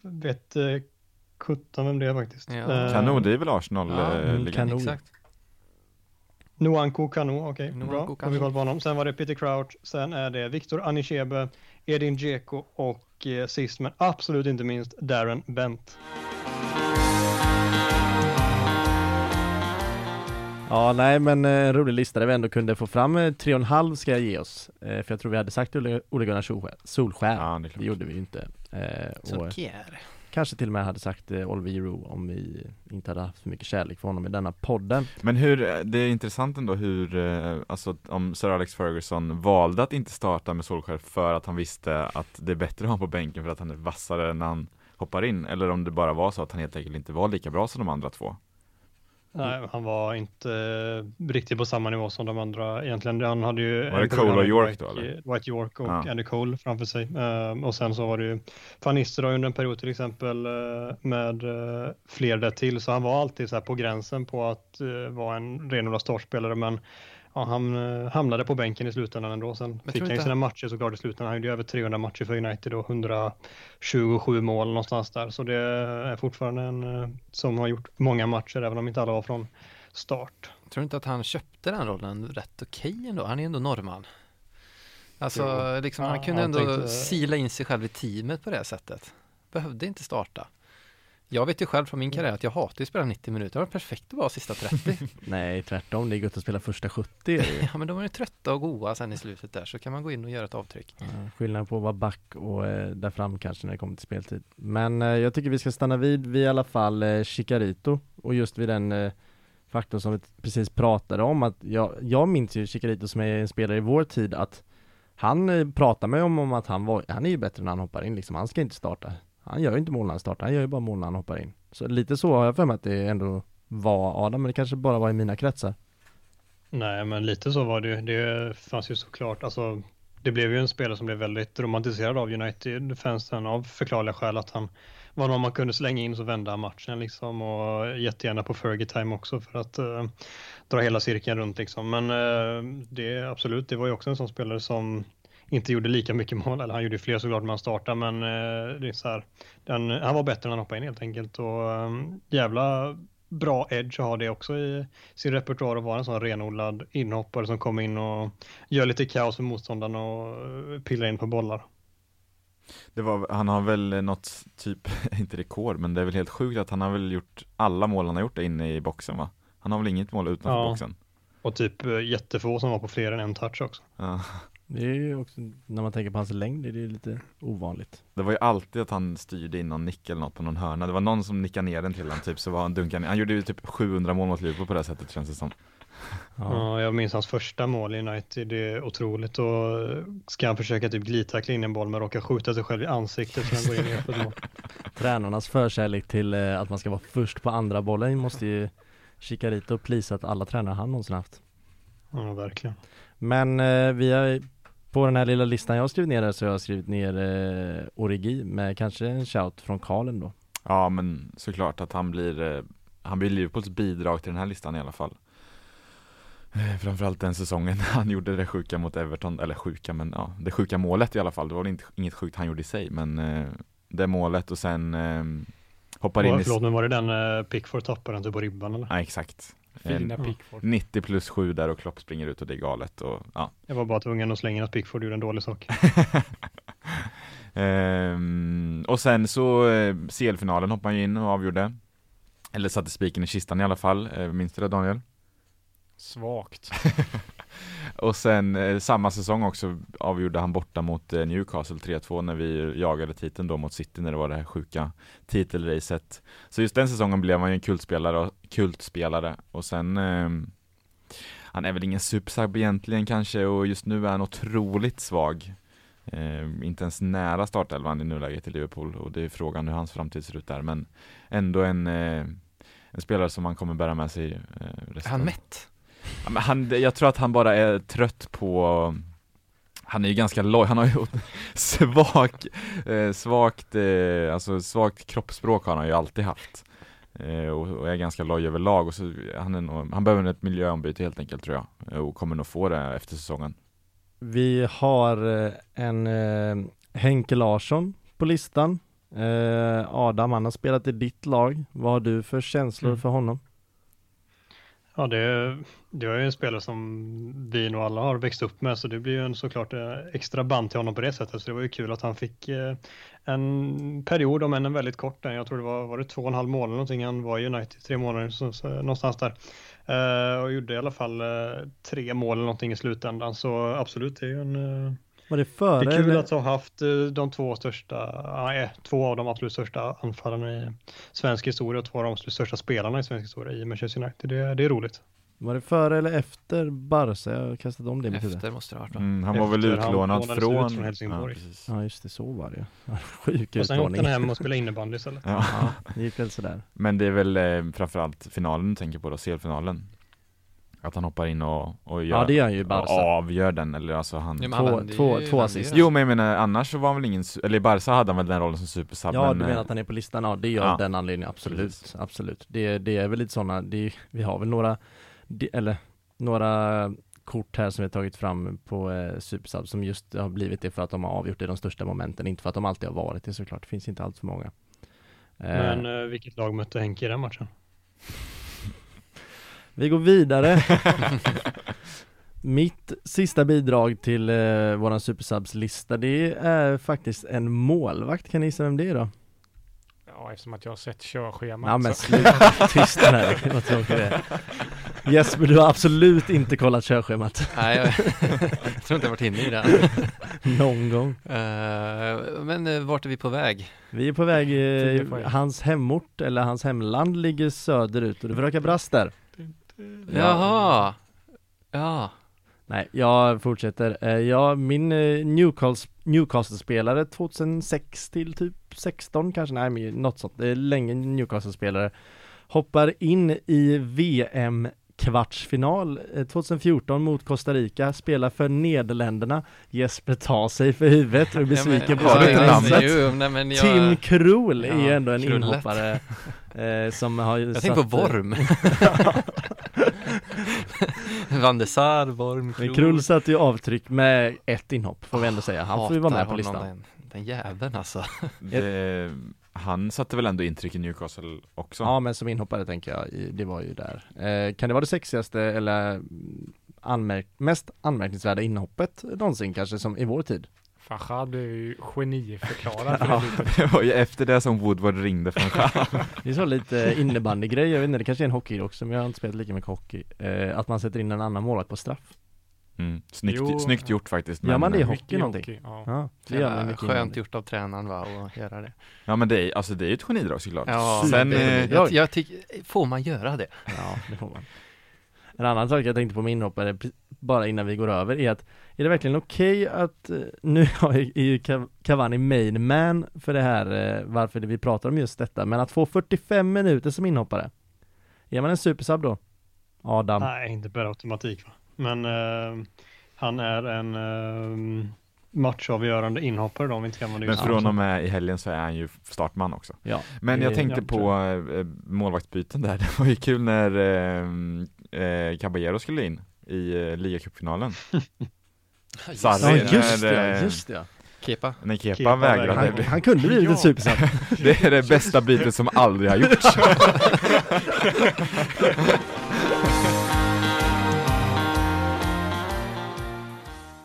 Vet kuttan vem det är faktiskt. Ja. Kanu, det är väl Arsenal? Kanu, exakt. Nwanko Kanu, okej, bra. Har vi koll på honom. Sen var det Peter Crouch, sen är det Victor Anichebe, Edin Dzeko och sist men absolut inte minst Darren Bent. Ja, nej, men rolig lista där vi ändå kunde få fram 3,5 ska jag ge oss. För jag tror vi hade sagt Ole Gunnar Solskjær. Ja, det gjorde vi ju inte. Kanske till och med hade sagt Olivier Giroud om vi inte hade haft för mycket kärlek för honom i denna podden. Men det är intressant ändå alltså, om Sir Alex Ferguson valde att inte starta med Solskjær för att han visste att det är bättre att ha på bänken för att han är vassare när han hoppar in. Eller om det bara var så att han helt enkelt inte var lika bra som de andra 2. Nej, han var inte riktigt på samma nivå som de andra egentligen. Han hade ju... Var det Cole och York då? Eller? Dwight York och Andy Cole framför sig. Och sen så var det ju Van Nistelrooy under en period till exempel med fler där till. Så han var alltid så här på gränsen på att vara en renodlad startspelare. Men ja, han hamnade på bänken i slutändan ändå. Sen fick han ju sina matcher såklart i slutändan. Han gjorde över 300 matcher för United och 127 mål någonstans där. Så det är fortfarande en som har gjort många matcher, även om inte alla var från start. Jag tror inte att han köpte den rollen rätt okej ändå. Han är ändå norrman. Alltså, liksom, han kunde ändå sila in sig själv i teamet på det sättet. Behövde inte starta. Jag vet ju själv från min karriär att jag hatar att spela 90 minuter. Det var perfekt att vara sista 30. Nej, tvärtom. Det är gott att spela första 70. Ja, men de är ju trötta och goa sen i slutet där. Så kan man gå in och göra ett avtryck. Ja, skillnad på att vara back och där fram kanske när det kommer till speltid. Men jag tycker vi ska stanna vid i alla fall Chicharito. Och just vid den faktorn som vi precis pratade om. Att jag minns ju Chicharito som är en spelare i vår tid. Att han pratar med om att han är ju bättre när han hoppar in. Liksom, han ska inte starta. Han gör ju inte mål när han startar, han gör ju bara mål när han hoppar in. Så lite så har jag för mig att det ändå var Adam, men det kanske bara var i mina kretsar. Nej, men lite så var det ju. Det fanns ju såklart, alltså det blev ju en spelare som blev väldigt romantiserad av United-fansen av förklarliga skäl att han var någon man kunde slänga in så vända matchen liksom, och jättegärna på Fergie time också för att dra hela cirkeln runt liksom. Men det var ju också en sån spelare som inte gjorde lika mycket mål, eller han gjorde fler såklart när han startade, men det är så här, han var bättre när han hoppade in helt enkelt, och jävla bra edge att ha det också i sin repertoar och vara en sån renodlad inhoppare som kommer in och gör lite kaos för motståndarna och pillar in på bollar. Han har väl något typ, inte rekord, men det är väl helt sjukt att han har väl gjort alla mål han har gjort inne i boxen, va? Han har väl inget mål utanför boxen? Och typ jättefå som var på fler än en touch också. Ja. Det är ju också, när man tänker på hans längd, det är ju lite ovanligt. Det var ju alltid att han styrde in någon nick eller något på någon hörna. Det var någon som nickade ner den till honom, typ, så var han dunkade ner. Han gjorde ju typ 700 mål mot Liverpool på det sättet, känns det som. Ja, jag minns hans första mål i United, det är otroligt. Och ska han försöka typ glidtackla in en boll men råkar skjuta sig själv i ansiktet så han går in i öppet mål. Tränarnas förkärlek till att man ska vara först på andra bollen måste ju Chicharito plisa att alla tränare han någonsin haft. Ja, verkligen. Men vi har... På den här lilla listan jag har skrivit ner där, så jag har skrivit ner Origi med kanske en shout från Karlen då. Ja, men såklart att han blir Liverpools bidrag till den här listan i alla fall. Framförallt den säsongen han gjorde det sjuka mot Everton, eller sjuka, men ja, det sjuka målet i alla fall. Det var inget sjukt han gjorde i sig, men det målet och sen hoppar in i... Förlåt, men var det den Pickford tappade inte på ribban eller? Ja, exakt. 90 plus 7 där och Klopp springer ut och det är galet. Och, ja. Jag var bara tvungen att slänga att Pickford gjorde en dålig sak. Och sen så CL-finalen hoppade han ju in och avgjorde. Eller satte spiken i kistan i alla fall. Minns du det, Daniel? Svagt. Och sen samma säsong också avgjorde han borta mot Newcastle 3-2 när vi jagade titeln då mot City när det var det här sjuka titelracet. Så just den säsongen blev han ju en kultspelare. Och sen, han är väl ingen supersub egentligen kanske, och just nu är han otroligt svag. Inte ens nära startelvan i nuläget i Liverpool, och det är frågan hur hans framtid ser ut där. Men ändå en spelare som man kommer bära med sig resten. Han mätt? Jag tror att han bara är trött på... Han är ju ganska loj. Han har ju svagt kroppsspråk har han ju alltid haft. Och är ganska loj överlag. Och så han behöver ett miljöombyte helt enkelt, tror jag. Och kommer nog få det efter säsongen. Vi har en Henke Larsson på listan. Adam, han har spelat i ditt lag. Vad har du för känslor för honom? Ja, det är ju en spelare som vi nog alla har växt upp med, så det blir ju en såklart extra band till honom på det sättet. Så det var ju kul att han fick en period, om än en väldigt kort där. Jag tror det var 2,5 månader någonting. Han var i United 3 månader så, någonstans där. Och gjorde i alla fall 3 mål eller någonting i slutändan. Så absolut, det är ju en... det är kul att ha haft de 2 största, 2 av de absolut största anfallarna i svensk historia och 2 av de absolut största spelarna i svensk historia i Manchester United. Det är roligt. Var det före eller efter Barca? Jag kastade om det med efter måste det ha varit. Han var väl utlånad från Helsingborg. Ja, just det, så var det. Sjuk och sen åkte han hem och spelade innebandy istället. Ja, det gick väl sådär. Men det är väl framförallt finalen, tänker på då, CL-finalen. Att han hoppar in och gör, ja, det gör ju Barca. Avgör den, eller alltså han, ja, han två assist. Jo, men jag menar, annars så var han väl ingen, eller Barca hade han väl den rollen som supersub. Ja, men, du menar att han är på listan, ja, det gör den anledningen, absolut. Det är väl lite sådana, vi har väl några kort här som vi har tagit fram på Supersub som just har blivit det för att de har avgjort i de största momenten, inte för att de alltid har varit det såklart, det finns inte allt för många. Men vilket lag mötte Henke i den matchen? Vi går vidare. Mitt sista bidrag till våran Supersubs-lista, det är faktiskt en målvakt. Kan ni gissa vem det är då? Ja, eftersom att jag har sett körschemat. Ja, men sluta tyst den här. Vad tror du det? Jesper, du har absolut inte kollat körschemat. Nej, jag tror inte jag varit inne i det. Någon gång. Men vart är vi på väg? Vi är på väg, hans hemort eller hans hemland ligger söderut och det verkar brast där. Jaha. Ja. Nej, jag fortsätter. Min Newcastle-spelare 2006 till typ 16 kanske, nej, något sånt. Det är länge Newcastle-spelare. Hoppar in i VM-kvartsfinal 2014 mot Costa Rica. Spelar för Nederländerna. Jesper tar sig för huvudet och blir sviken på namnet. Tim Krul är ändå en inhoppare som har... Jag tänker på Worm. Van de Sar, Worm, Krul. Krul satte ju avtryck med ett inhopp, får vi ändå säga. Han får ju vara med på listan. Den jäveln alltså. Han satte väl ändå intryck i Newcastle också? Ja, men som inhoppare tänker jag, det var ju där. Kan det vara det sexigaste eller mest anmärkningsvärda inhoppet någonsin kanske som i vår tid? Fachad blev ju geniförklarad. Efter det som Woodward ringde från Fachad. Det är så lite innebandygrej, jag vet inte, det kanske är en hockey också, men jag har inte spelat lika mycket hockey. Att man sätter in en annan målvakt på straff. Mm. Snyggt gjort faktiskt. Men ja, men det är hockey någonting. Ja. Ja, skönt gjort av tränaren att göra det. Ja, men det är ju ett genidrag såklart. Ja, sen, jag tycker, får man göra det? Ja, det får man. En annan sak jag tänkte på med inhoppare bara innan vi går över är att är det verkligen okej att nu är ju Cavani main man för det här, varför vi pratar om just detta, men att få 45 minuter som inhoppare, är man en supersub då? Adam? Nej, inte per automatik va? Men han är en matchavgörande inhoppare då, om vi inte kan vara det. Men från och med i helgen så är han ju startman också. Ja. Men jag tänkte på målvaktsbyten där. Det var ju kul när Caballero skulle in i ligacupfinalen. Just det. Kepa vägrade. Han kunde bli lite supersatt. Det är det bästa bytet som aldrig har gjorts.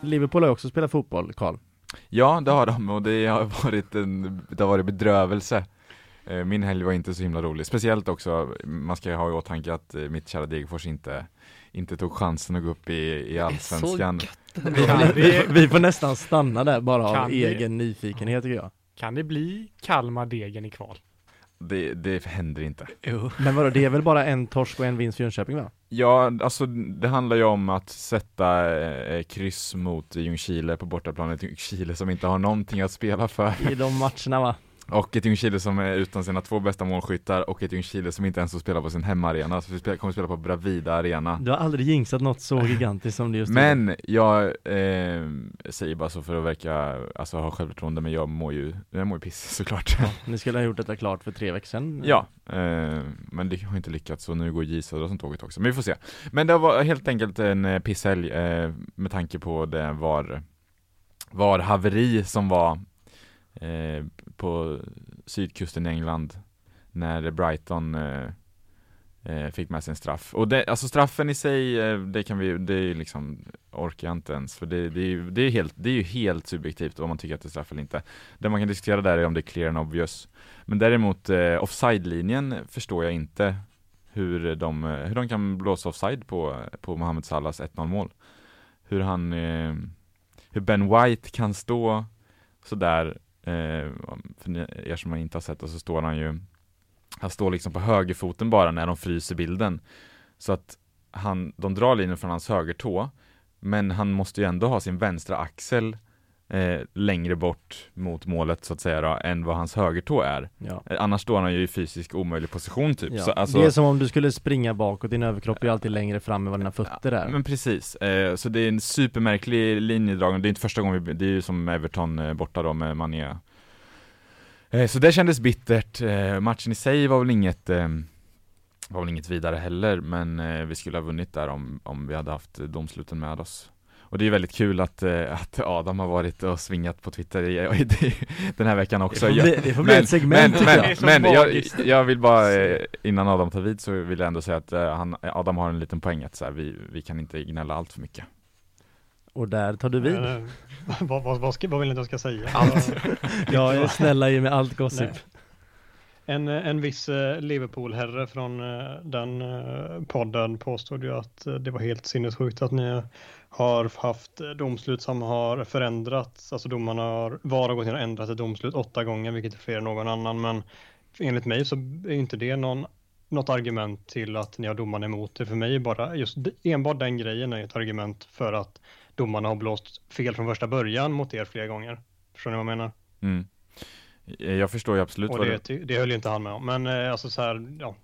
Liverpool har också spelat fotboll, Karl. Ja, det har de, och det har varit bedrövelse. Min helg var inte så himla rolig. Speciellt också, man ska ha i åtanke att mitt kära Degerfors inte tog chansen att gå upp i allsvenskan. Vi får nästan stanna där bara av egen nyfikenhet tycker jag. Kan det bli Kalmar-Degen i kval? Det händer inte. Men vadå, det är väl bara en torsk och en vinst för Jönköping va? Ja, alltså det handlar ju om att sätta kryss mot Ljungskile på bortaplanet. Ljungskile som inte har någonting att spela för i de matcherna va? Och ett Ljungskile som är utan sina två bästa målskyttar och ett Ljungskile som inte ens får spela på sin hemmaarena. Så vi kommer spela på Bravida Arena. Du har aldrig jinxat något så gigantiskt som det just nu. Men jag säger bara så för att verka, alltså ha självförtroende, men jag mår ju piss såklart. Ja, ni skulle ha gjort detta klart för 3 veckor sedan. Ja, men det har inte lyckats så nu går J Södra som tåget också. Men vi får se. Men det var helt enkelt en pisshelg med tanke på det var haveri som var på sydkusten i England när Brighton fick med sin straff. Och alltså straffen i sig, det är ju liksom, orkar jag inte ens. För det är ju helt subjektivt om man tycker att det är straff eller inte. Det man kan diskutera där är om det är clear and obvious. Men däremot offside-linjen förstår jag inte hur de kan blåsa offside på Mohamed Salahs 1-0-mål. Hur Ben White kan stå så där, för er som inte har sett det, så står han står liksom på högerfoten bara när de fryser bilden, så att de drar linjen från hans högertå, men han måste ju ändå ha sin vänstra axel längre bort mot målet så att säga då, än vad hans högertå är. Ja. Annars står han ju i fysisk omöjlig position typ. Ja. Så, alltså, det är som om du skulle springa bakåt, din överkropp är alltid längre fram än vad dina fötter är. Men precis, så det är en supermärklig linjedragning. Det är inte första gången, det är ju som Everton borta då med Mané. Så det kändes bittert. Matchen i sig var väl inget var väl inget vidare heller, men vi skulle ha vunnit där om vi hade haft domsluten med oss. Och det är väldigt kul att Adam har varit och svingat på Twitter i den här veckan också. Det får bli ett segment. Men jag vill bara, innan Adam tar vid så vill jag ändå säga att Adam har en liten poäng att så här, vi kan inte gnälla allt för mycket. Och där tar du vid. Vad vill ni att jag ska säga? Allt. Jag är snälla i med allt gossip. En viss Liverpool-herre från den podden påstod ju att det var helt sinnessjukt att ni har haft domslut som har förändrats. Alltså domarna har gått in och ändrat ett domslut 8 gånger, vilket är fler än någon annan. Men enligt mig så är inte det något argument till att ni har domarna emot det. För mig är bara, enbart den grejen är ett argument för att domarna har blåst fel från första början mot er flera gånger. Förstår ni vad jag menar? Mm. Jag förstår ju absolut. Och det höll ju inte han med om. Men alltså så här, ja,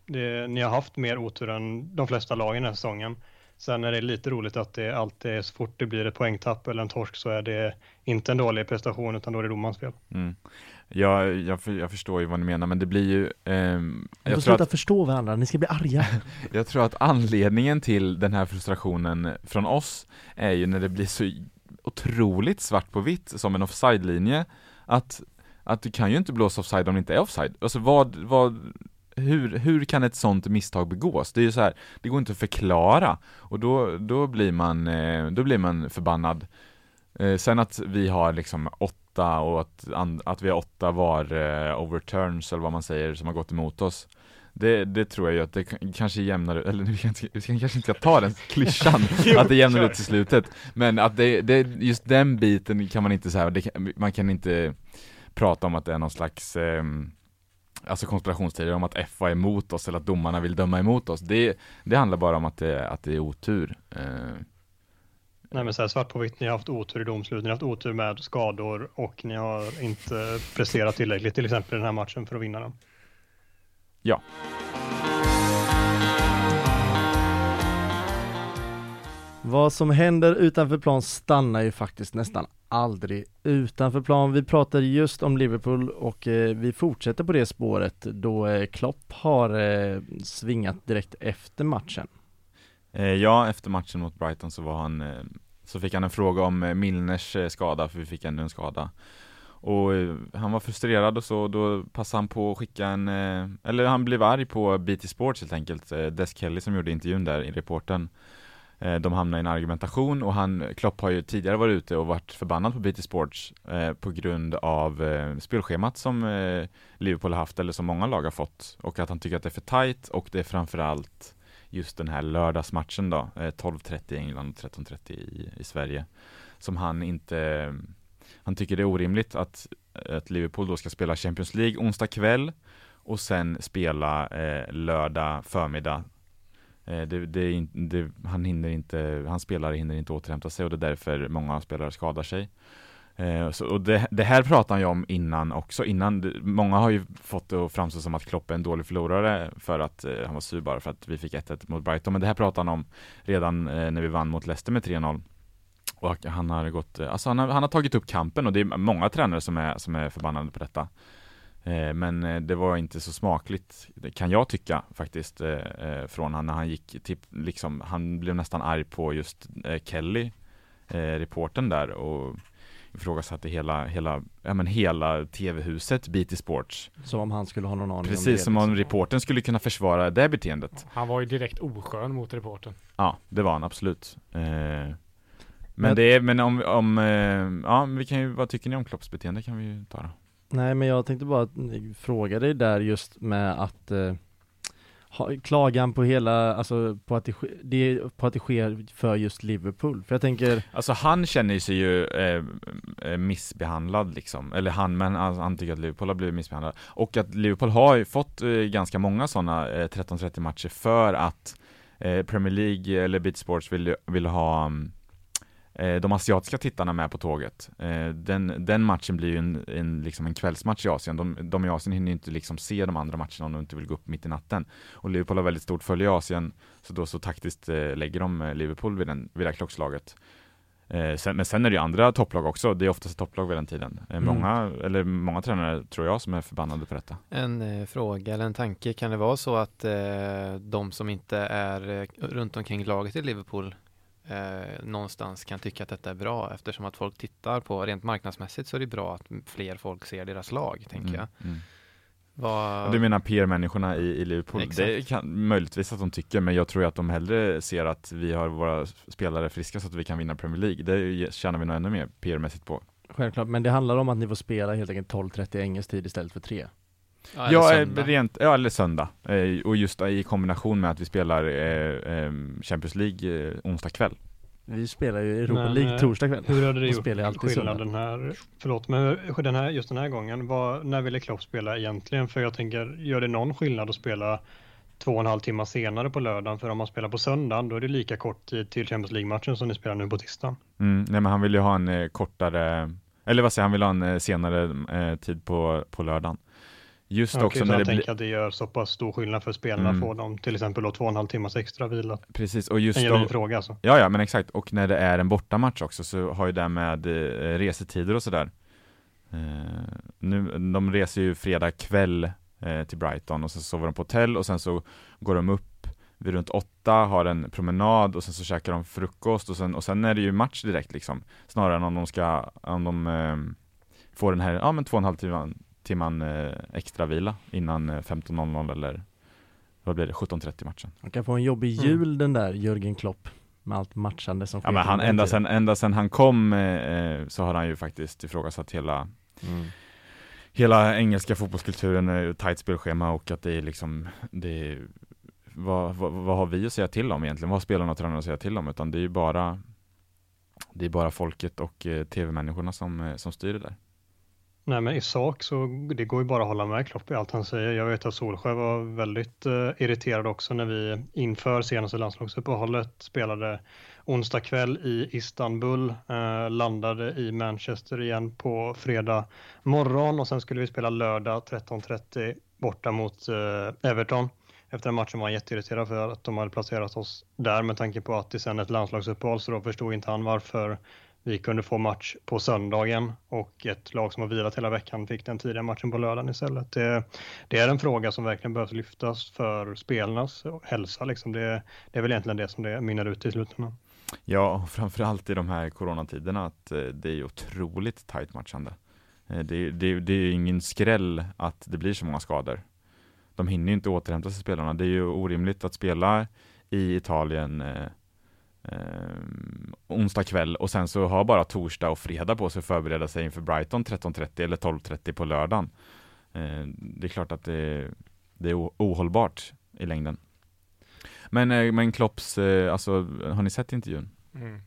ni har haft mer otur än de flesta lagen den här säsongen. Sen är det lite roligt att det alltid är så fort det blir ett poängtapp eller en torsk så är det inte en dålig prestation utan då är det domans fel. Mm. Jag förstår ju vad ni menar, men det blir ju... jag tror att förstå varandra, ni ska bli arga. Jag tror att anledningen till den här frustrationen från oss är ju när det blir så otroligt svart på vitt som en offside-linje att du kan ju inte blåsa offside om det inte är offside. Alltså hur kan ett sånt misstag begås? Det är ju så här, det går inte att förklara. Och då blir man förbannad. Sen att vi har liksom 8 och att vi har 8 var overturns eller vad man säger som har gått emot oss. Det tror jag ju att det kanske jämnar ut, eller vi kanske inte ska ta den klyschan att det jämnar ut till slutet. Men att det just den biten kan man inte så här, man kan inte prata om att det är någon slags alltså konspirationsteorier om att FA är emot oss eller att domarna vill döma emot oss. Det handlar bara om att det är otur. Nej, men så här, svart på vitt, ni har haft otur i domslut, ni har haft otur med skador och ni har inte presterat tillräckligt till exempel den här matchen för att vinna den. Ja. Vad som händer utanför plan stannar ju faktiskt nästan aldrig utanför plan. Vi pratade just om Liverpool och vi fortsätter på det spåret då Klopp har svingat direkt efter matchen. Ja, efter matchen mot Brighton så var han så fick han en fråga om Milners skada, för vi fick ännu en skada. Och han var frustrerad och så då passade han på att skicka eller han blev arg på BT Sports helt enkelt. Des Kelly som gjorde intervjun där i reporten. De hamnar i en argumentation och Klopp har ju tidigare varit ute och varit förbannad på BT Sports på grund av spelschemat som Liverpool har haft eller som många lag har fått, och att han tycker att det är för tajt, och det är framförallt just den här lördagsmatchen då, 12:30 i England och 13:30 i Sverige, som han tycker det är orimligt att Liverpool då ska spela Champions League onsdag kväll och sen spela lördag förmiddag. Hans spelare hinner inte återhämta sig, och det är därför många spelare skadar sig. Det här pratar han ju om innan. Många har ju fått det att framstå som att Klopp är en dålig förlorare för att han var sur bara för att vi fick 1-1 mot Brighton. Men det här pratar han om redan när vi vann mot Leicester med 3-0. Och han har gått, alltså han har tagit upp kampen, och det är många tränare som är förbannade på detta. Men det var inte så smakligt, kan jag tycka faktiskt, från han när han gick till, liksom, han blev nästan arg på just Kelly, reporten där, och ifrågasatte hela TV-huset BT Sports. Som om han skulle ha någon aning. Precis, om det. Som om reporten skulle kunna försvara det beteendet. Han var ju direkt oskön mot reporten. Ja, det var han absolut. Vi kan ju, vad tycker ni om Klopps beteende kan vi ju ta då. Nej, men jag tänkte bara fråga dig där just med att klagan på hela, alltså på att det sker för just Liverpool. För jag tänker... Alltså han känner sig ju missbehandlad liksom. Eller han tycker att Liverpool har blivit missbehandlad. Och att Liverpool har ju fått ganska många sådana 13-30 matcher för att Premier League eller BT Sports vill ha... de asiatiska tittarna med på tåget. Den matchen blir ju liksom en kvällsmatch i Asien. De i Asien hinner ju inte liksom se de andra matcherna om de inte vill gå upp mitt i natten. Och Liverpool har väldigt stort följe i Asien, så då så taktiskt lägger de Liverpool vid det här klockslaget. Men sen är det ju andra topplag också. Det är oftast topplag vid den tiden. Många tränare tror jag som är förbannade på detta. En fråga eller en tanke. Kan det vara så att de som inte är runt omkring laget i Liverpool någonstans kan tycka att detta är bra, eftersom att folk tittar på, rent marknadsmässigt så är det bra att fler folk ser deras lag, tänker jag. Mm. Du menar PR-människorna i Liverpool? Exakt. Det kan möjligtvis att de tycker, men jag tror att de hellre ser att vi har våra spelare friska så att vi kan vinna Premier League. Det tjänar vi nog ännu mer PR-mässigt på. Självklart, men det handlar om att ni får spela helt enkelt 12:30 engelsk tid istället för 3. Eller söndag. Och just i kombination med att vi spelar Champions League onsdag kväll. Vi spelar ju Europa League torsdag kväll. Hur hade det gjort skillnaden här? Förlåt, men just den här gången, när ville Klopp spela egentligen? För jag tänker, gör det någon skillnad att spela 2,5 timmar senare på lördagen? För om man spelar på söndagen, då är det lika kort tid till Champions League-matchen som ni spelar nu på tisdagen. Nej, men han vill ju ha en kortare... Eller vad säger han? Vill ha en senare tid på lördagen. Just också när jag tänker att det gör så pass stor skillnad för spelarna att få dem till exempel då 2,5 timmars extra vila. Precis, och just då, fråga alltså. Ja, men exakt. Och när det är en bortamatch också så har ju det med resetider och sådär. Nu, de reser ju fredag kväll till Brighton och sen sover de på hotell och sen så går de upp vid runt 8, har en promenad och sen så käkar de frukost och sen är det ju match direkt liksom. Snarare än om de får den här 2,5 timmar extra vila innan 15:00 eller vad blir det, 17:30 matchen. Han kan få en jobbig jul den där Jürgen Klopp med allt matchande som sker. Ja, men han ända sen han kom så har han ju faktiskt ifrågasatt hela engelska fotbollskulturen, tajt spelschema och att det är liksom det, vad har vi att säga till om egentligen? Vad har spelarna och tränarna att säga till om? Utan det är ju bara folket och tv-människorna som styr det där. Nej, men i sak så det går ju bara att hålla med Klopp i allt han säger. Jag vet att Solskjaer var väldigt irriterad också när vi inför senaste landslagsuppehållet spelade onsdag kväll i Istanbul, landade i Manchester igen på fredag morgon och sen skulle vi spela lördag 13:30 borta mot Everton. Efter den matchen var han jätteirriterad för att de hade placerat oss där med tanke på att det sen ett landslagsuppehåll, så då förstod inte han varför vi kunde få match på söndagen och ett lag som har vilat hela veckan fick den tidiga matchen på lördagen istället. Det är en fråga som verkligen behövs lyftas för spelarnas hälsa. Liksom. Det är väl egentligen det som det mynnar ut i slutändan. Ja, framförallt i de här coronatiderna att det är otroligt tajt matchande. Det är ju ingen skräll att det blir så många skador. De hinner ju inte återhämta sig spelarna. Det är ju orimligt att spela i Italien onsdag kväll och sen så har bara torsdag och fredag på sig att förbereda sig inför Brighton 13:30 eller 12:30 på lördagen. Det är klart att det är ohållbart i längden. Men Klopps, har ni sett intervjun?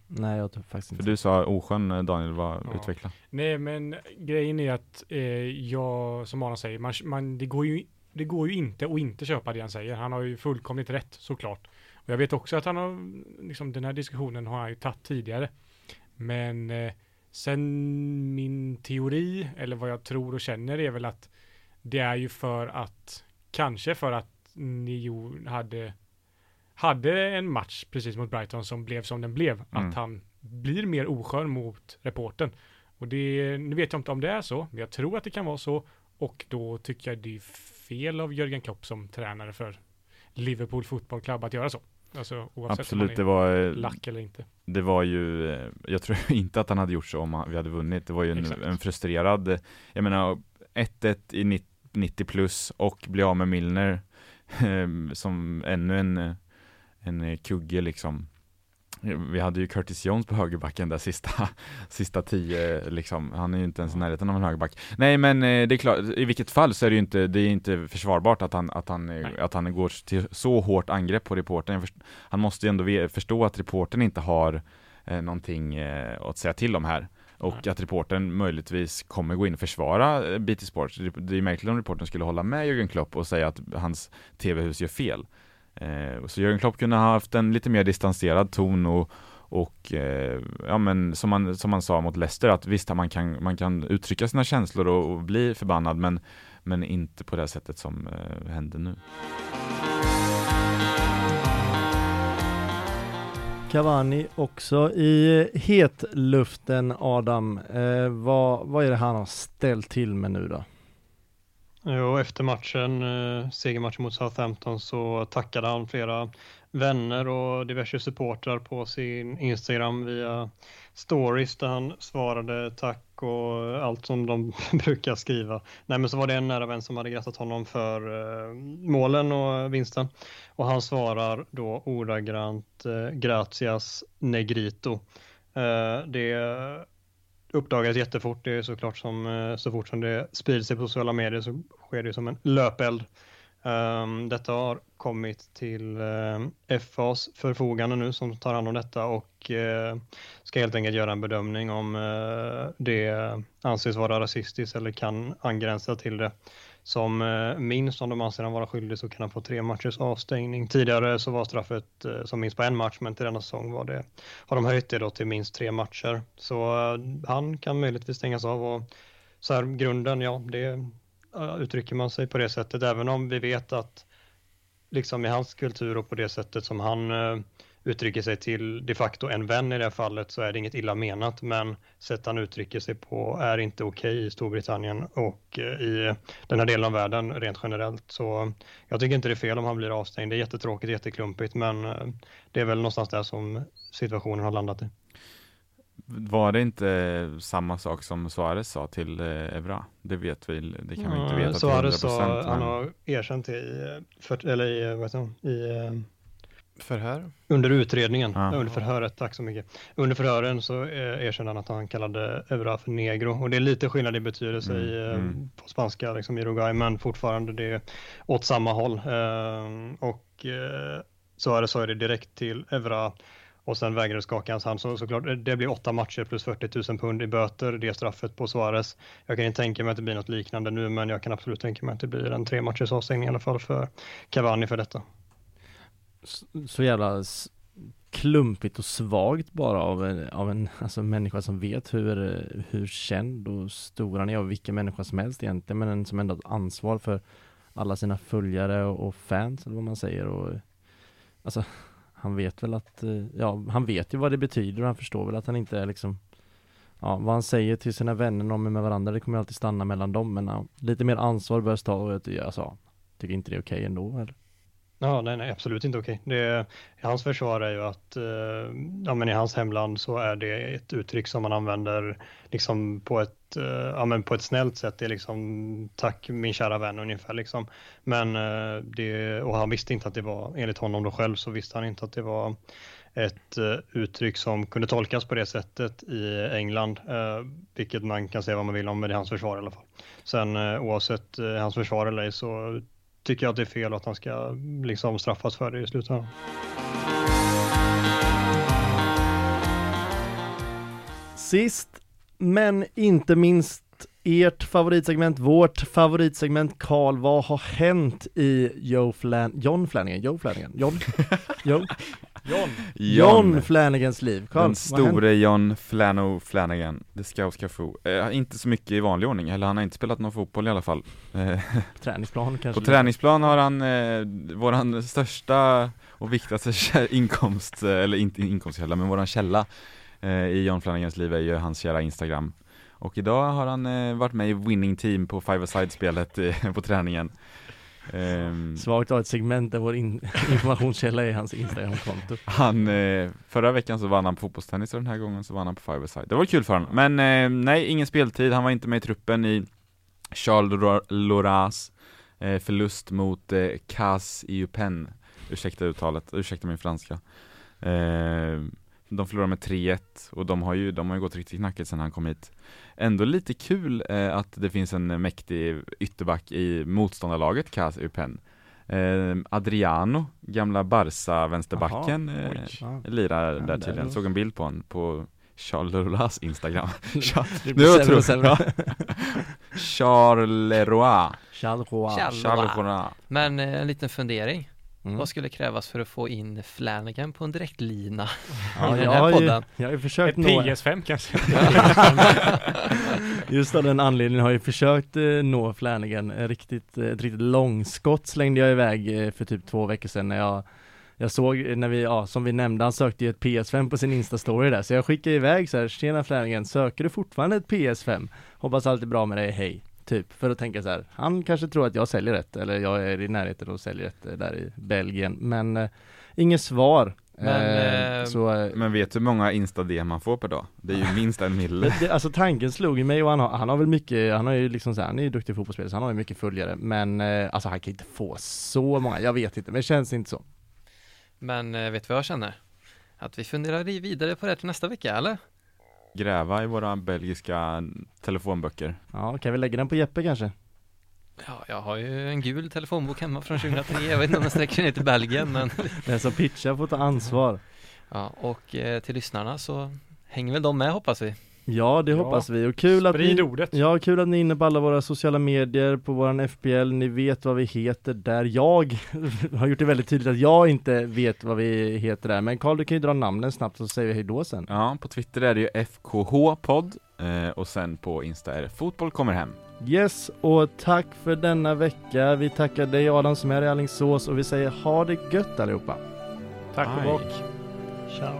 Nej, jag tror faktiskt inte. För du sa oskön, Daniel, utveckla. Nej, men grejen är att jag, som Adam säger, det går ju inte att inte köpa det han säger. Han har ju fullkomligt rätt, såklart. Jag vet också att han har, liksom, den här diskussionen har han ju tagit tidigare. Men sen min teori, eller vad jag tror och känner, är väl att det är ju för att ni hade en match precis mot Brighton som blev som den blev. Att han blir mer oskön mot reporten. Och det, nu vet jag inte om det är så, men jag tror att det kan vara så. Och då tycker jag det är fel av Jürgen Klopp som tränare för Liverpool Football Club att göra så. Alltså, oavsett absolut, om det var lack eller inte. Det var ju, jag tror inte att han hade gjort så om vi hade vunnit. Det var ju en frustrerad, jag menar 1-1 i 90 plus och bli av med Milner som ännu en kugge liksom. Vi hade ju Curtis Jones på högerbacken där sista 10 liksom. Han är ju inte ens i närheten av en högerback. Nej, men det är klart, i vilket fall så är det ju inte, det är inte försvarbart att han går till så hårt angrepp på reportern. Han måste ju ändå förstå att reportern inte har någonting att säga till om här. Och att reportern möjligtvis kommer gå in och försvara BT Sports. Det är märkligt om reportern skulle hålla med Jürgen Klopp och säga att hans tv-hus gör fel. Så Jürgen Klopp kunde ha haft en lite mer distanserad ton och som man sa mot Leicester, att visst man kan uttrycka sina känslor och bli förbannad, men inte på det sättet som hände nu. Cavani också i hetluften, Adam. Vad är det han har ställt till med nu då? Jo, efter matchen, segermatchen mot Southampton, så tackade han flera vänner och diverse supportrar på sin Instagram via stories där han svarade tack och allt som de brukar skriva. Nej, men så var det en nära vän som hade grattat honom för målen och vinsten. Och han svarar då ordagrant gratias negrito. Det uppdagas jättefort. Det är såklart så fort som det sprider sig på sociala medier så sker det som en löpeld. Detta har kommit till FAs förfogande nu som tar hand om detta och ska helt enkelt göra en bedömning om det anses vara rasistiskt eller kan angränsa till det. Som minst, om de anser han vara skyldig, så kan han få 3 matchers avstängning. Tidigare så var straffet som minst på 1 match, men till denna säsong har de höjt det då till minst 3 matcher. Så han kan möjligtvis stängas av, och så här grunden, ja, det uttrycker man sig på det sättet. Även om vi vet att liksom i hans kultur och på det sättet som han uttrycker sig till de facto en vän i det här fallet, så är det inget illa menat, men sätt han uttrycker sig på är inte okej i Storbritannien och i den här delen av världen rent generellt. Så jag tycker inte det är fel om han blir avstängd. Det är jättetråkigt, jätteklumpigt, men det är väl någonstans där som situationen har landat i. Var det inte samma sak som Suarez sa till Evra? Det vet vi, det kan vi inte veta till 100%. Suarez sa, han har erkänt i förhör? Under utredningen. Ja. Under förhöret, tack så mycket. Under förhören så erkände han att han kallade Evra för negro. Och det är lite skillnad i betydelse på spanska, liksom i Uruguay, men fortfarande det åt samma håll. Suarez sa det direkt till Evra. Och sen vägrade skaka hans hand. Så såklart, det blir 8 matcher plus 40 000 pund i böter. Det är straffet på Suarez. Jag kan inte tänka mig att det blir något liknande nu. Men jag kan absolut tänka mig att det blir en 3 matchers avstängning i alla fall för Cavani för detta. Så jävla klumpigt och svagt bara av en alltså människa som vet hur känd och stor han är. Och vilken människa som helst egentligen. Men en som ändå har ansvar för alla sina följare och fans. Eller vad man säger. Och, alltså... Han vet väl att, ja, han vet ju vad det betyder och han förstår väl att han inte är liksom, ja, vad han säger till sina vänner om med varandra, det kommer alltid stanna mellan dem, men ja, lite mer ansvar bör ta, och jag tycker inte det är okej ändå, eller? Ja, nej, absolut inte okej. Hans försvar är ju att i hans hemland så är det ett uttryck som man använder liksom på ett snällt sätt. Det är liksom tack min kära vän ungefär liksom. Men och han visste inte att det var, enligt honom då själv så visste han inte att det var ett uttryck som kunde tolkas på det sättet i England, vilket man kan säga vad man vill om, men det är hans försvar i alla fall. Sen oavsett hans försvar eller ej, så tycker jag att det är fel att han ska liksom straffas för det i slutändan. Sist men inte minst, ert favoritsegment, vårt favoritsegment, Karl, vad har hänt i John Flanagans liv? Carl, den store John Flanagan. Det ska få. Inte så mycket i vanlig ordning. Eller han har inte spelat någon fotboll i alla fall. Träningsplan kanske. På träningsplan har han våran största och viktigaste inkomst, eller inte inkomstkälla, men våran källa i John Flanagans liv är ju hans kära Instagram. Och idag har han varit med i winning team på five-a-side-spelet på träningen. Svagt av ett segment där vår informationskälla är hans Instagram-konto. Förra veckan så vann han på fotbollstennis och den här gången så vann han på five-a-side. Det var kul för honom. Men nej, ingen speltid. Han var inte med i truppen i Charles Loras förlust mot Kas Eupen. Ursäkta uttalet. Ursäkta min franska. De förlorar med 3-1 och de har ju gått riktigt knackigt sedan han kom hit. Ändå lite kul att det finns en mäktig ytterback i motståndarlaget, Kas Eupen. Adriano, gamla Barca-vänsterbacken, lirar där tydligen. Såg en bild på honom på Charleroi Instagram. Charleroi. Men en liten fundering. Vad skulle krävas för att få in Flanagan på en direktlina i den här podden? Jag har ju försökt nå PS5 kanske. Just av den anledningen har jag försökt nå Flanagan. Ett riktigt långskott slängde jag iväg för typ 2 veckor sedan när jag Jag såg när vi, ja, som vi nämnde, han sökte ju ett PS5 på sin Insta-story där. Så jag skickade iväg så här, tjena Flänningen, söker du fortfarande ett PS5? Hoppas allt är bra med dig, hej. Typ, för att tänka så här, han kanske tror att jag säljer rätt. Eller jag är i närheten och säljer rätt där i Belgien. Men inget svar. Men vet du hur många Insta-DM man får per dag? Det är ju minst 1 miljon. Alltså tanken slog i mig, och han har väl mycket, han har ju liksom så här, han är ju duktig fotbollsspelare så han har ju mycket följare. Men alltså han kan inte få så många, jag vet inte, men det känns inte så. Men vet du vad jag känner? Att vi funderar vidare på det till nästa vecka, eller? Gräva i våra belgiska telefonböcker. Ja, kan vi lägga den på Jeppe kanske? Ja, jag har ju en gul telefonbok hemma från 2003. Jag vet inte om den sträcker ner till Belgien, men... Den som pitchar får ta ansvar. Ja, och till lyssnarna så hänger väl de med, hoppas vi. Ja, det hoppas vi. Och kul att ni är inne på alla våra sociala medier, på våran FPL. Ni vet vad vi heter där. Jag har gjort det väldigt tydligt att jag inte vet vad vi heter där. Men Carl, du kan ju dra namnen snabbt så säger vi hej då sen. Ja, på Twitter är det ju FKH-podd och sen på Insta är det Fotboll kommer hem. Yes, och tack för denna vecka. Vi tackar dig Adam som är i Alingsås och vi säger ha det gött allihopa. Tack och bock. Ciao.